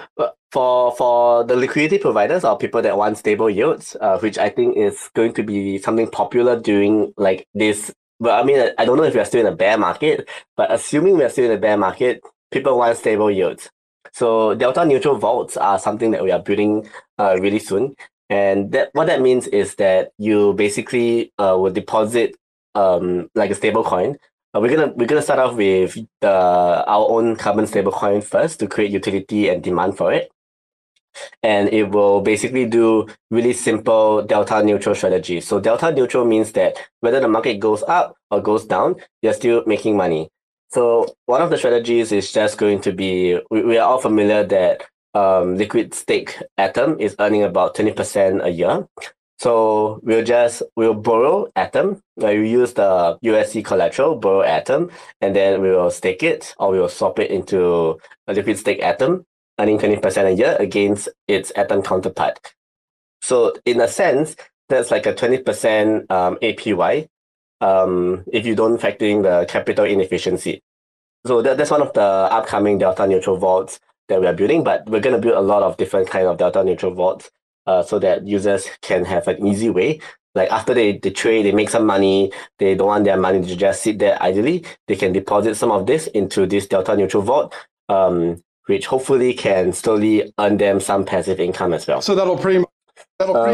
for the liquidity providers or people that want stable yields, which I think is going to be something popular during like this. Well, I mean, I don't know if we are still in a bear market, but assuming we are still in a bear market, people want stable yields. So delta neutral vaults are something that we are building really soon. And what that means is that you basically will deposit like a stable coin. We're gonna start off with our own Carbon stable coin first to create utility and demand for it. And it will basically do really simple delta neutral strategy. So delta neutral means that whether the market goes up or goes down, you're still making money. So one of the strategies is just going to be, we are all familiar that liquid stake Atom is earning about 20% a year. So we'll borrow Atom. We use the USC collateral, borrow Atom, and then we will stake it, or we will swap it into a liquid stake Atom, earning 20% a year against its Atom counterpart. So in a sense, that's like a 20% APY if you don't factor in the capital inefficiency. So that's one of the upcoming delta neutral vaults that we are building, but we're going to build a lot of different kind of delta neutral vaults so that users can have an easy way. Like after they trade, they make some money, they don't want their money to just sit there idly, they can deposit some of this into this delta neutral vault, which hopefully can slowly earn them some passive income as well. So that'll pretty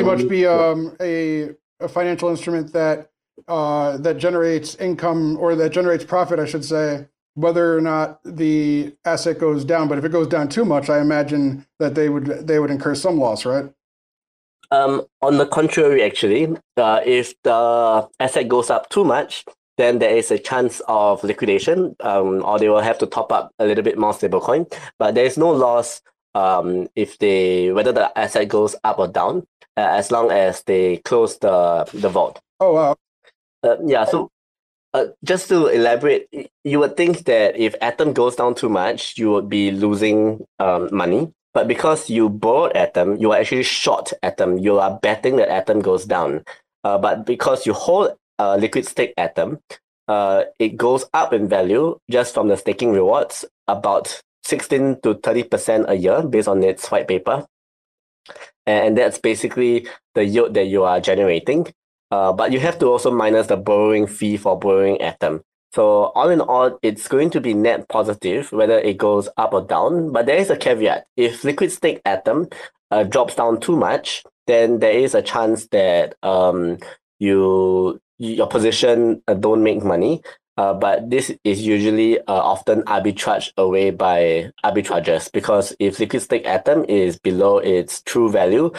much be a financial instrument that that generates income, or that generates profit, I should say, whether or not the asset goes down. But if it goes down too much, I imagine that they would incur some loss, right? On the contrary, actually, if the asset goes up too much, then there is a chance of liquidation, or they will have to top up a little bit more stablecoin. But there is no loss if whether the asset goes up or down, as long as they close the vault. Oh wow. Yeah, so just to elaborate, you would think that if Atom goes down too much, you would be losing money. But because you bought Atom, you are actually short Atom. You are betting that Atom goes down. But because you hold liquid stake Atom, it goes up in value just from the staking rewards, about 16 to 30% a year based on its white paper. And that's basically the yield that you are generating. But you have to also minus the borrowing fee for borrowing Atom. So all in all, it's going to be net positive, whether it goes up or down. But there is a caveat. If liquid stake Atom drops down too much, then there is a chance that your position don't make money. But this is usually often arbitraged away by arbitragers, because if liquid stake Atom is below its true value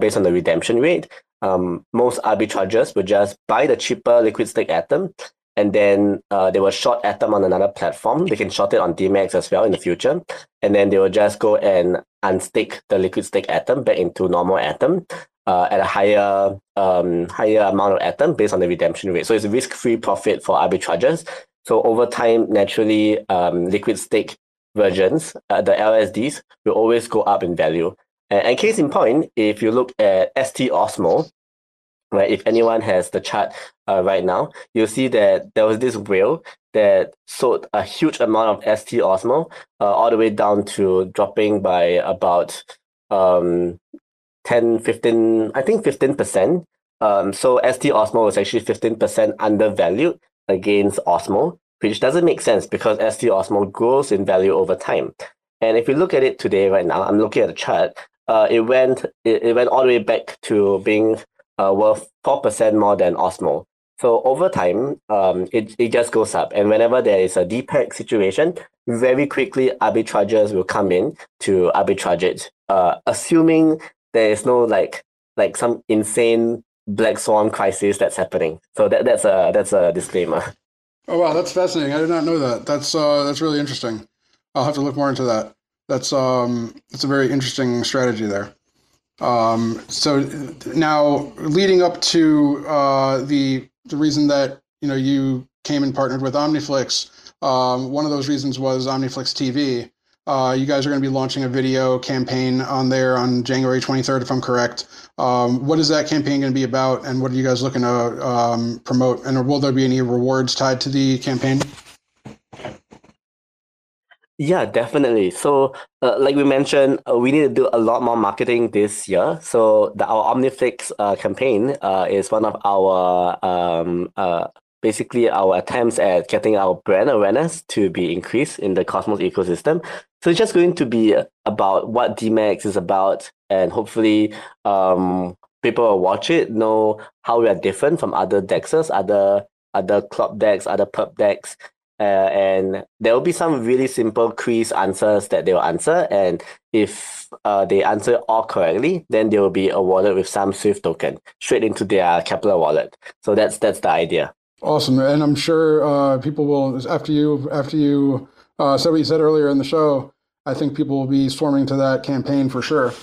based on the redemption rate, most arbitragers will just buy the cheaper liquid stake Atom. And then they will short Atom on another platform. They can short it on Demex as well in the future. And then they will just go and unstake the liquid stake Atom back into normal Atom at a higher higher amount of Atom based on the redemption rate. So it's a risk-free profit for arbitragers. So over time, naturally, liquid stake versions, the LSDs, will always go up in value. And case in point, if you look at ST Osmo, right, if anyone has the chart right now, you'll see that there was this whale that sold a huge amount of ST Osmo all the way down to dropping by about 15%. So ST Osmo was actually 15% undervalued against Osmo, which doesn't make sense because ST Osmo grows in value over time. And if you look at it today right now, I'm looking at the chart, it went all the way back to being worth 4% more than Osmo. So over time, it just goes up. And whenever there is a DPEG situation, very quickly arbitragers will come in to arbitrage it, assuming there is no like some insane black swan crisis that's happening. So that's a disclaimer. Oh wow, that's fascinating. I did not know that. That's really interesting. I'll have to look more into that. That's a very interesting strategy there. So now, leading up to the reason that you came and partnered with OmniFlix, one of those reasons was OmniFlix TV. You guys are going to be launching a video campaign on there on January 23rd, if I'm correct. What is that campaign going to be about, and what are you guys looking to promote? And will there be any rewards tied to the campaign? Yeah, definitely. So like we mentioned, we need to do a lot more marketing this year. So our OmniFlix campaign is one of our, basically our attempts at getting our brand awareness to be increased in the Cosmos ecosystem. So it's just going to be about what Demex is about, and hopefully people will watch it, know how we are different from other DEXs, other CLOB DEX, other PERP DEX. And there will be some really simple quiz answers that they will answer. And if they answer all correctly, then they will be awarded with some SWIFT token straight into their Keplr wallet. So that's the idea. Awesome. And I'm sure people will, after you said what you said earlier in the show, I think people will be swarming to that campaign for sure.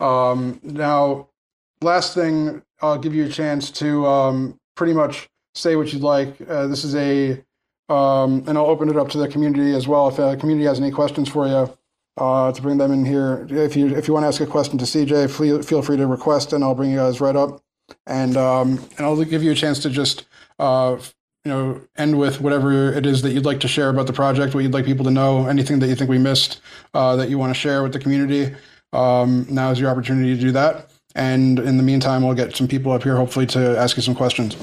Now, last thing, I'll give you a chance to pretty much say what you'd like. This is a... and I'll open it up to the community as well. If the community has any questions for you, to bring them in here. If you want to ask a question to CJ, feel free to request, and I'll bring you guys right up. And I'll give you a chance to just end with whatever it is that you'd like to share about the project, what you'd like people to know, anything that you think we missed that you want to share with the community. Now is your opportunity to do that. And in the meantime, we'll get some people up here hopefully to ask you some questions.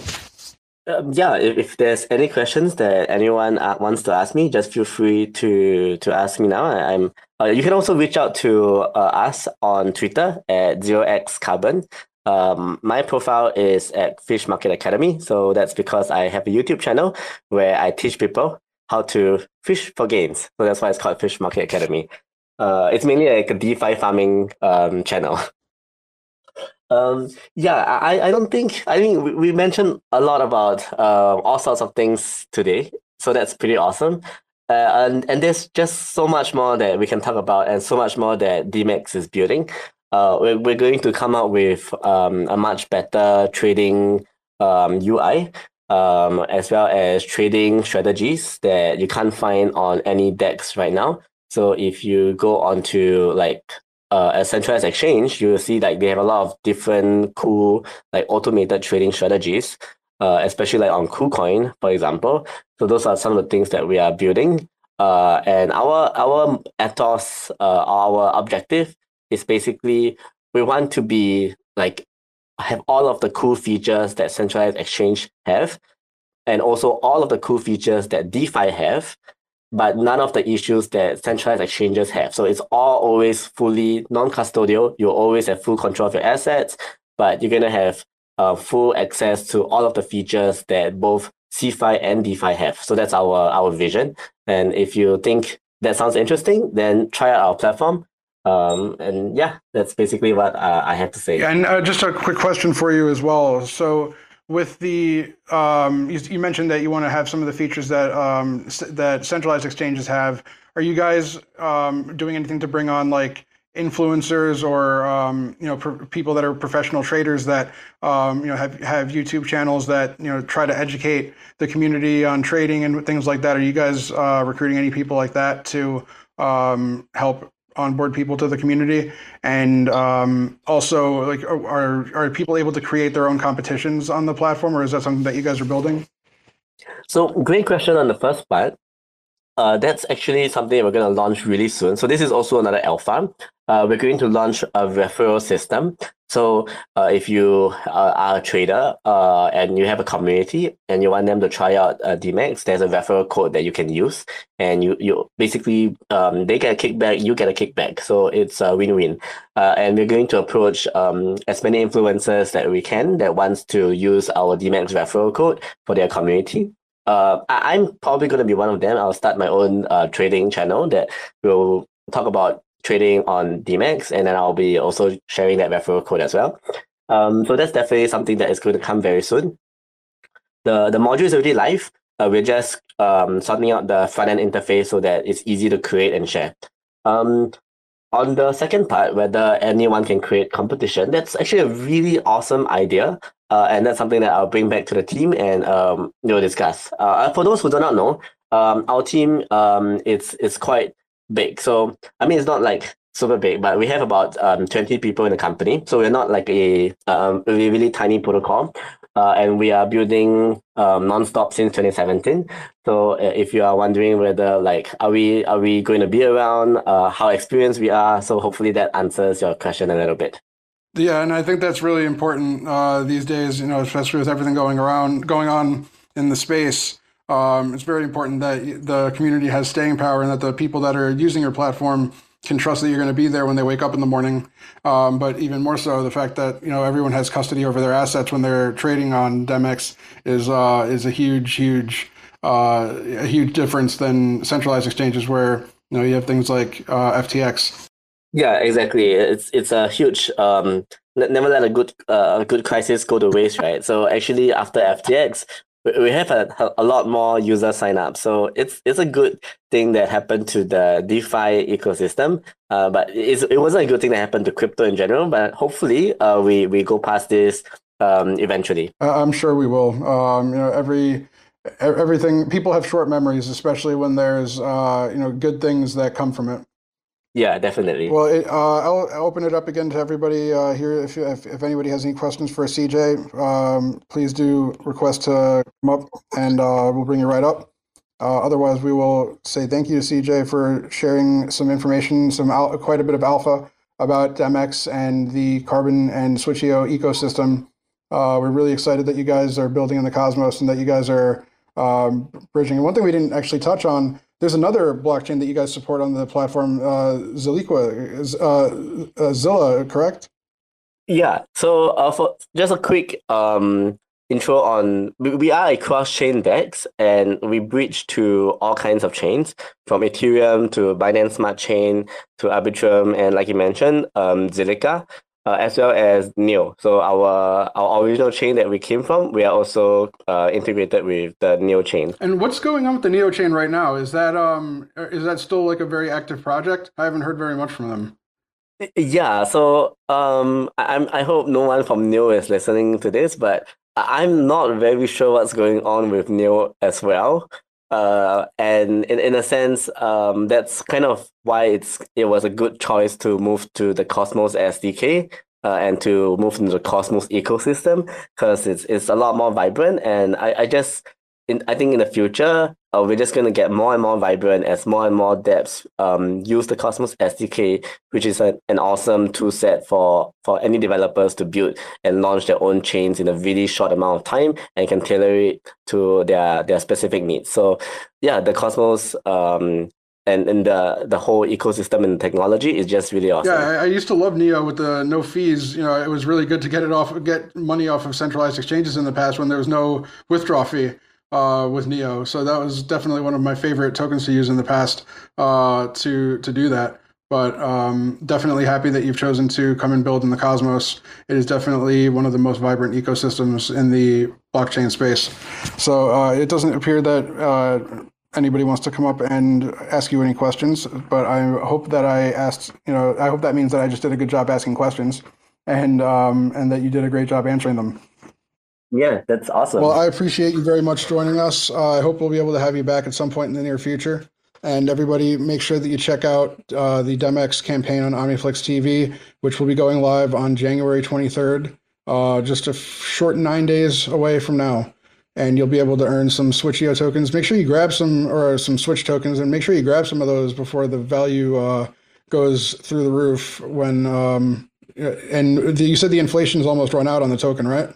Yeah, if there's any questions that anyone wants to ask me, just feel free to ask me now. You can also reach out to us on Twitter at 0xCarbon. My profile is at Fish Market Academy. So that's because I have a YouTube channel where I teach people how to fish for gains. So that's why it's called Fish Market Academy. It's mainly like a DeFi farming channel. Yeah, I think we mentioned a lot about all sorts of things today, so that's pretty awesome. And there's just so much more that we can talk about, and so much more that Demex is building. We're going to come out with a much better trading UI as well as trading strategies that you can't find on any DEX right now. So if you go onto like a centralized exchange, you'll see like they have a lot of different cool like automated trading strategies, especially like on KuCoin, for example. So those are some of the things that we are building. And our ethos, our objective is basically we want to be like have all of the cool features that centralized exchange have, and also all of the cool features that DeFi have, but none of the issues that centralized exchanges have. So it's all always fully non-custodial. You'll always have full control of your assets, but you're going to have full access to all of the features that both CeFi and DeFi have. So that's our vision. And if you think that sounds interesting, then try out our platform. And yeah, that's basically what I have to say. And just a quick question for you as well. So with the, you mentioned that you want to have some of the features that that centralized exchanges have. Are you guys doing anything to bring on like influencers or people that are professional traders that have YouTube channels that try to educate the community on trading and things like that? Are you guys recruiting any people like that to help onboard people to the community? And also, like, are people able to create their own competitions on the platform, or is that something that you guys are building? So great question on the first part. That's actually something we're going to launch really soon. So this is also another alpha. We're going to launch a referral system. So if you are a trader and you have a community and you want them to try out Demex, there's a referral code that you can use. And you basically, they get a kickback, you get a kickback. So it's a win-win. And we're going to approach as many influencers that we can that wants to use our Demex referral code for their community. I'm probably going to be one of them. I'll start my own trading channel that will talk about trading on Demex, and then I'll be also sharing that referral code as well. So that's definitely something that is going to come very soon. The module is already live. We're just sorting out the front-end interface so that it's easy to create and share. On the second part, whether anyone can create competition, that's actually a really awesome idea. And that's something that I'll bring back to the team and we'll discuss. For those who do not know, our team, it's quite big. So, I mean, it's not like super big, but we have about 20 people in the company. So we're not like a really tiny protocol. And we are building nonstop since 2017. So if you are wondering whether like are we going to be around, how experienced we are, so hopefully that answers your question a little bit. Yeah, and I think that's really important these days. Especially with everything going on in the space, it's very important that the community has staying power and that the people that are using your platform can trust that you're going to be there when they wake up in the morning. But even more so, the fact that everyone has custody over their assets when they're trading on Demex is a huge difference than centralized exchanges where you have things like FTX. Yeah, exactly. It's a huge. Never let a good crisis go to waste, right? So actually, after FTX, we have a lot more user sign up. So it's a good thing that happened to the DeFi ecosystem. But it wasn't a good thing that happened to crypto in general. But hopefully, we go past this eventually. I'm sure we will. Everything people have short memories, especially when there's good things that come from it. Yeah, definitely. Well, I'll open it up again to everybody here. If anybody has any questions for CJ, please do request to come up, and we'll bring you right up. Otherwise, we will say thank you to CJ for sharing some information, quite a bit of alpha about Demex and the Carbon and Switcheo ecosystem. We're really excited that you guys are building in the Cosmos and that you guys are bridging. And one thing we didn't actually touch on. There's another blockchain that you guys support on the platform, Zilliqa, correct? Yeah. So for just a quick intro on, we are a cross-chain DEX, and we bridge to all kinds of chains, from Ethereum to Binance Smart Chain to Arbitrum, and like you mentioned, Zilliqa, as well as Neo. So our original chain that we came from, we are also integrated with the Neo chain. And what's going on with the Neo chain right now? Is that still like a very active project? I haven't heard very much from them. Yeah, so I hope no one from Neo is listening to this, but I'm not very sure what's going on with Neo as well. And in a sense, that's kind of why it was a good choice to move to the Cosmos SDK and to move into the Cosmos ecosystem, because it's a lot more vibrant. And I think in the future, we're just going to get more and more vibrant as more and more dApps use the Cosmos SDK, which is an awesome tool set for any developers to build and launch their own chains in a really short amount of time and can tailor it to their specific needs. So yeah, the Cosmos and the whole ecosystem and technology is just really awesome. Yeah, I used to love Neo with the no fees. You know, it was really good to get money off of centralized exchanges in the past when there was no withdrawal fee. With Neo, so that was definitely one of my favorite tokens to use in the past to do that. But definitely happy that you've chosen to come and build in the Cosmos. It is definitely one of the most vibrant ecosystems in the blockchain space. So it doesn't appear that anybody wants to come up and ask you any questions. But I hope that I asked. You know, I hope that means that I just did a good job asking questions, and that you did a great job answering them. Yeah, that's awesome. Well, I appreciate you very much joining us. I hope we'll be able to have you back at some point in the near future. And everybody, make sure that you check out the Demex campaign on OmniFlix TV, which will be going live on January 23rd, just a short 9 days away from now. And you'll be able to earn some Switcheo tokens. Make sure you grab some Switch tokens, and make sure you grab some of those before the value goes through the roof. And you said the inflation's almost run out on the token, right?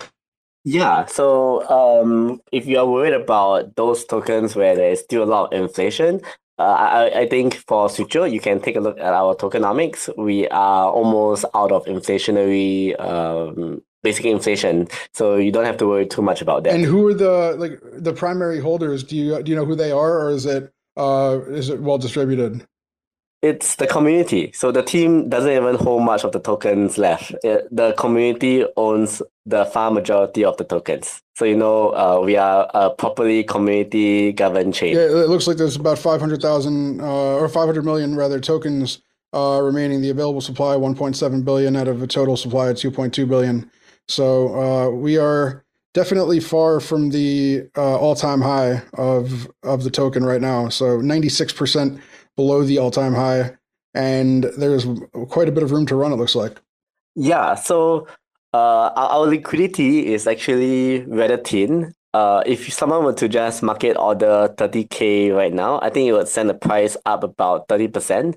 Yeah, so if you're worried about those tokens where there's still a lot of inflation, I think for Switcheo, you can take a look at our tokenomics. We are almost out of inflationary, basic inflation, so you don't have to worry too much about that. And who are the primary holders? Do you know who they are, or is it well distributed? It's the community. So the team doesn't even hold much of the tokens left. The community owns the far majority of the tokens. So, you know, we are a properly community-governed chain. Yeah, it looks like there's about 500,000 or 500 million, rather, tokens remaining. The available supply, 1.7 billion out of a total supply of 2.2 billion. So we are definitely far from the all-time high of the token right now. So 96% below the all-time high, and there's quite a bit of room to run, it looks like. Yeah, so our liquidity is actually rather thin. If someone were to just market order 30K right now, I think it would send the price up about 30%.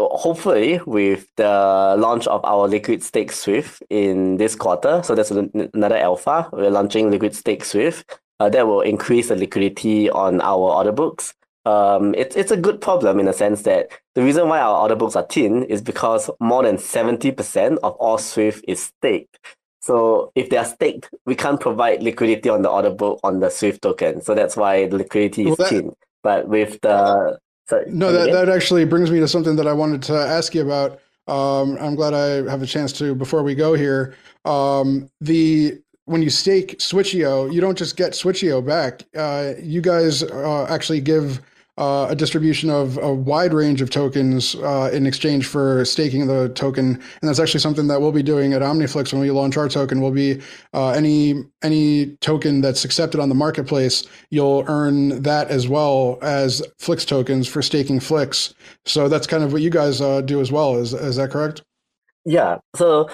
Hopefully, with the launch of our liquid stake SWIFT in this quarter, so that's another alpha, we're launching liquid stake SWIFT, that will increase the liquidity on our order books. It's a good problem in a sense that the reason why our order books are thin is because more than 70% of all SWIFT is staked. So if they are staked, we can't provide liquidity on the order book on the SWIFT token. So that's why the liquidity is thin. But with the... Sorry, no, that actually brings me to something that I wanted to ask you about. I'm glad I have a chance to, before we go here. When you stake Switcheo, you don't just get Switcheo back. You guys actually give... a distribution of a wide range of tokens in exchange for staking the token. And that's actually something that we'll be doing at OmniFlix when we launch our token. Will be any token that's accepted on the marketplace, you'll earn that as well as Flix tokens for staking Flix. So that's kind of what you guys do as well. Is that correct? Yeah, so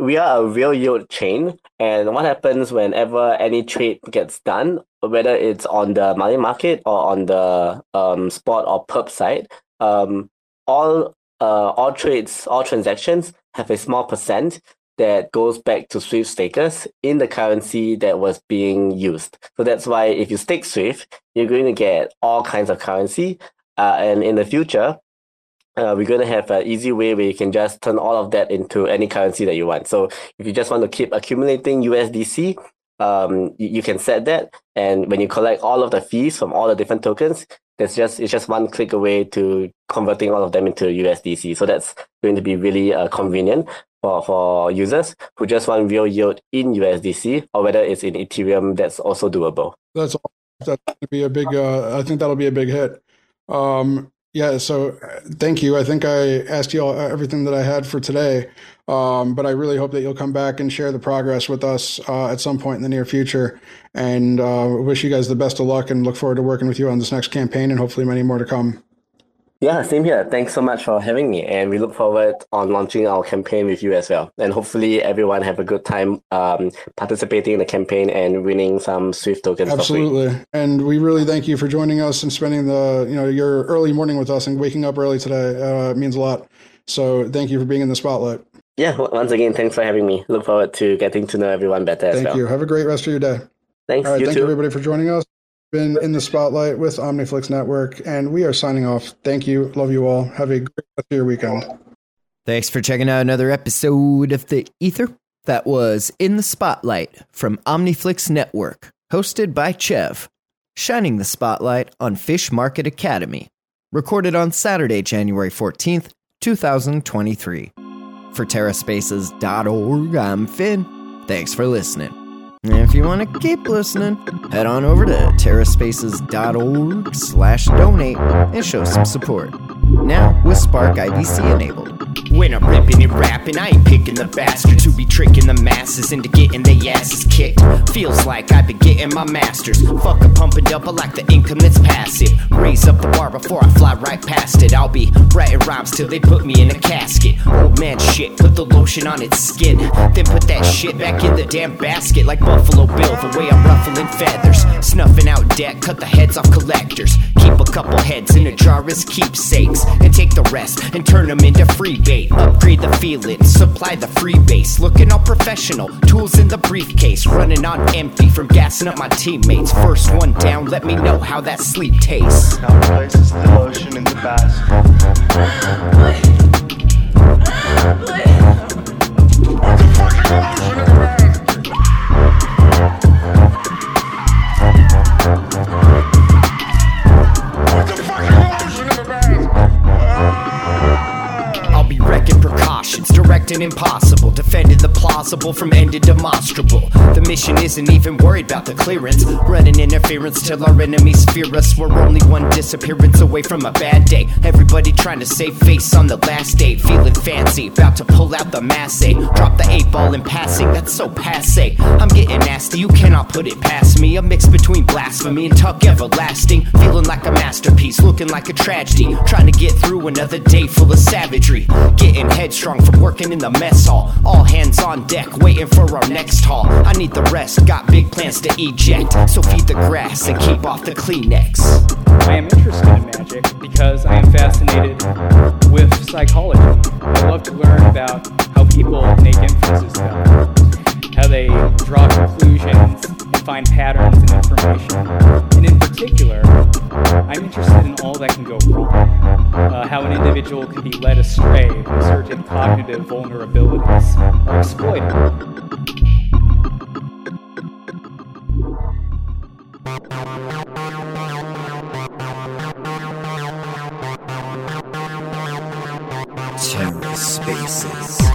we are a real yield chain, and what happens whenever any trade gets done, whether it's on the money market or on the spot or perp side, all trades, all transactions have a small percent that goes back to SWIFT stakers in the currency that was being used. So that's why if you stake SWIFT, you're going to get all kinds of currency, and in the future, we're going to have an easy way where you can just turn all of that into any currency that you want. So if you just want to keep accumulating USDC, you can set that. And when you collect all of the fees from all the different tokens, it's just one click away to converting all of them into USDC. So that's going to be really convenient for users who just want real yield in USDC, or whether it's in Ethereum, that's also doable. That's going to be a big, I think that'll be a big hit. Yeah, so thank you. I think I asked you all everything that I had for today, but I really hope that you'll come back and share the progress with us at some point in the near future. And wish you guys the best of luck and look forward to working with you on this next campaign and hopefully many more to come. Yeah, same here. Thanks so much for having me. And we look forward on launching our campaign with you as well. And hopefully everyone have a good time participating in the campaign and winning some SWIFT tokens. Absolutely. And we really thank you for joining us and spending the, your early morning with us and waking up early today. It means a lot. So thank you for being in the spotlight. Yeah, once again, thanks for having me. Look forward to getting to know everyone better as well. Thank you. Have a great rest of your day. Thanks. All right, thank you everybody for joining us. Been in the spotlight with OmniFlix Network, and we are signing off. Thank you. Love you all. Have a great rest of your weekend. Thanks for checking out another episode of The Ether. That was In the Spotlight from OmniFlix Network, hosted by Chev, shining the spotlight on Fish Market Academy, recorded on Saturday, January 14th, 2023. For TerraSpaces.org, I'm Finn. Thanks for listening. And if you want to keep listening, head on over to terraspaces.org/donate and show some support. Now with Spark IBC enabled. When I'm ripping and rapping, I ain't picking the bastards who be tricking the masses into getting their asses kicked. Feels like I've been getting my masters. Fuck a pump and double like the income that's passive. Raise up the bar before I fly right past it. I'll be writing rhymes till they put me in a casket. Old man shit, put the lotion on its skin, then put that shit back in the damn basket. Like Buffalo Bill, the way I'm ruffling feathers, snuffing out debt, cut the heads off collectors. Keep a couple heads in a jar as keepsakes, and take the rest and turn them into free bait. Upgrade the feeling, supply the free base. Looking all professional, tools in the briefcase. Running on empty from gassing up my teammates. First one down, let me know how that sleep tastes. Now places the lotion in the basket. Directing impossible, defending the plausible from end to demonstrable. The mission isn't even worried about the clearance. Running interference till our enemies fear us. We're only one disappearance away from a bad day. Everybody trying to save face on the last day. Feeling fancy, about to pull out the masse. Drop the 8-ball in passing, that's so passe. I'm getting nasty, you cannot put it past me. A mix between blasphemy and tuck everlasting. Feeling like a masterpiece, looking like a tragedy. Trying to get through another day full of savagery. Getting headstrong from working in the mess hall. All hands on deck, waiting for our next haul. I need the rest, got big plans to eject. So feed the grass and keep off the Kleenex. I am interested in magic because I am fascinated with psychology. I love to learn about how people make inferences about them, how they draw conclusions and find patterns and information. And in particular, I'm interested in all that can go wrong. How an individual can be led astray by certain cognitive vulnerabilities or exploited. Terra Spaces.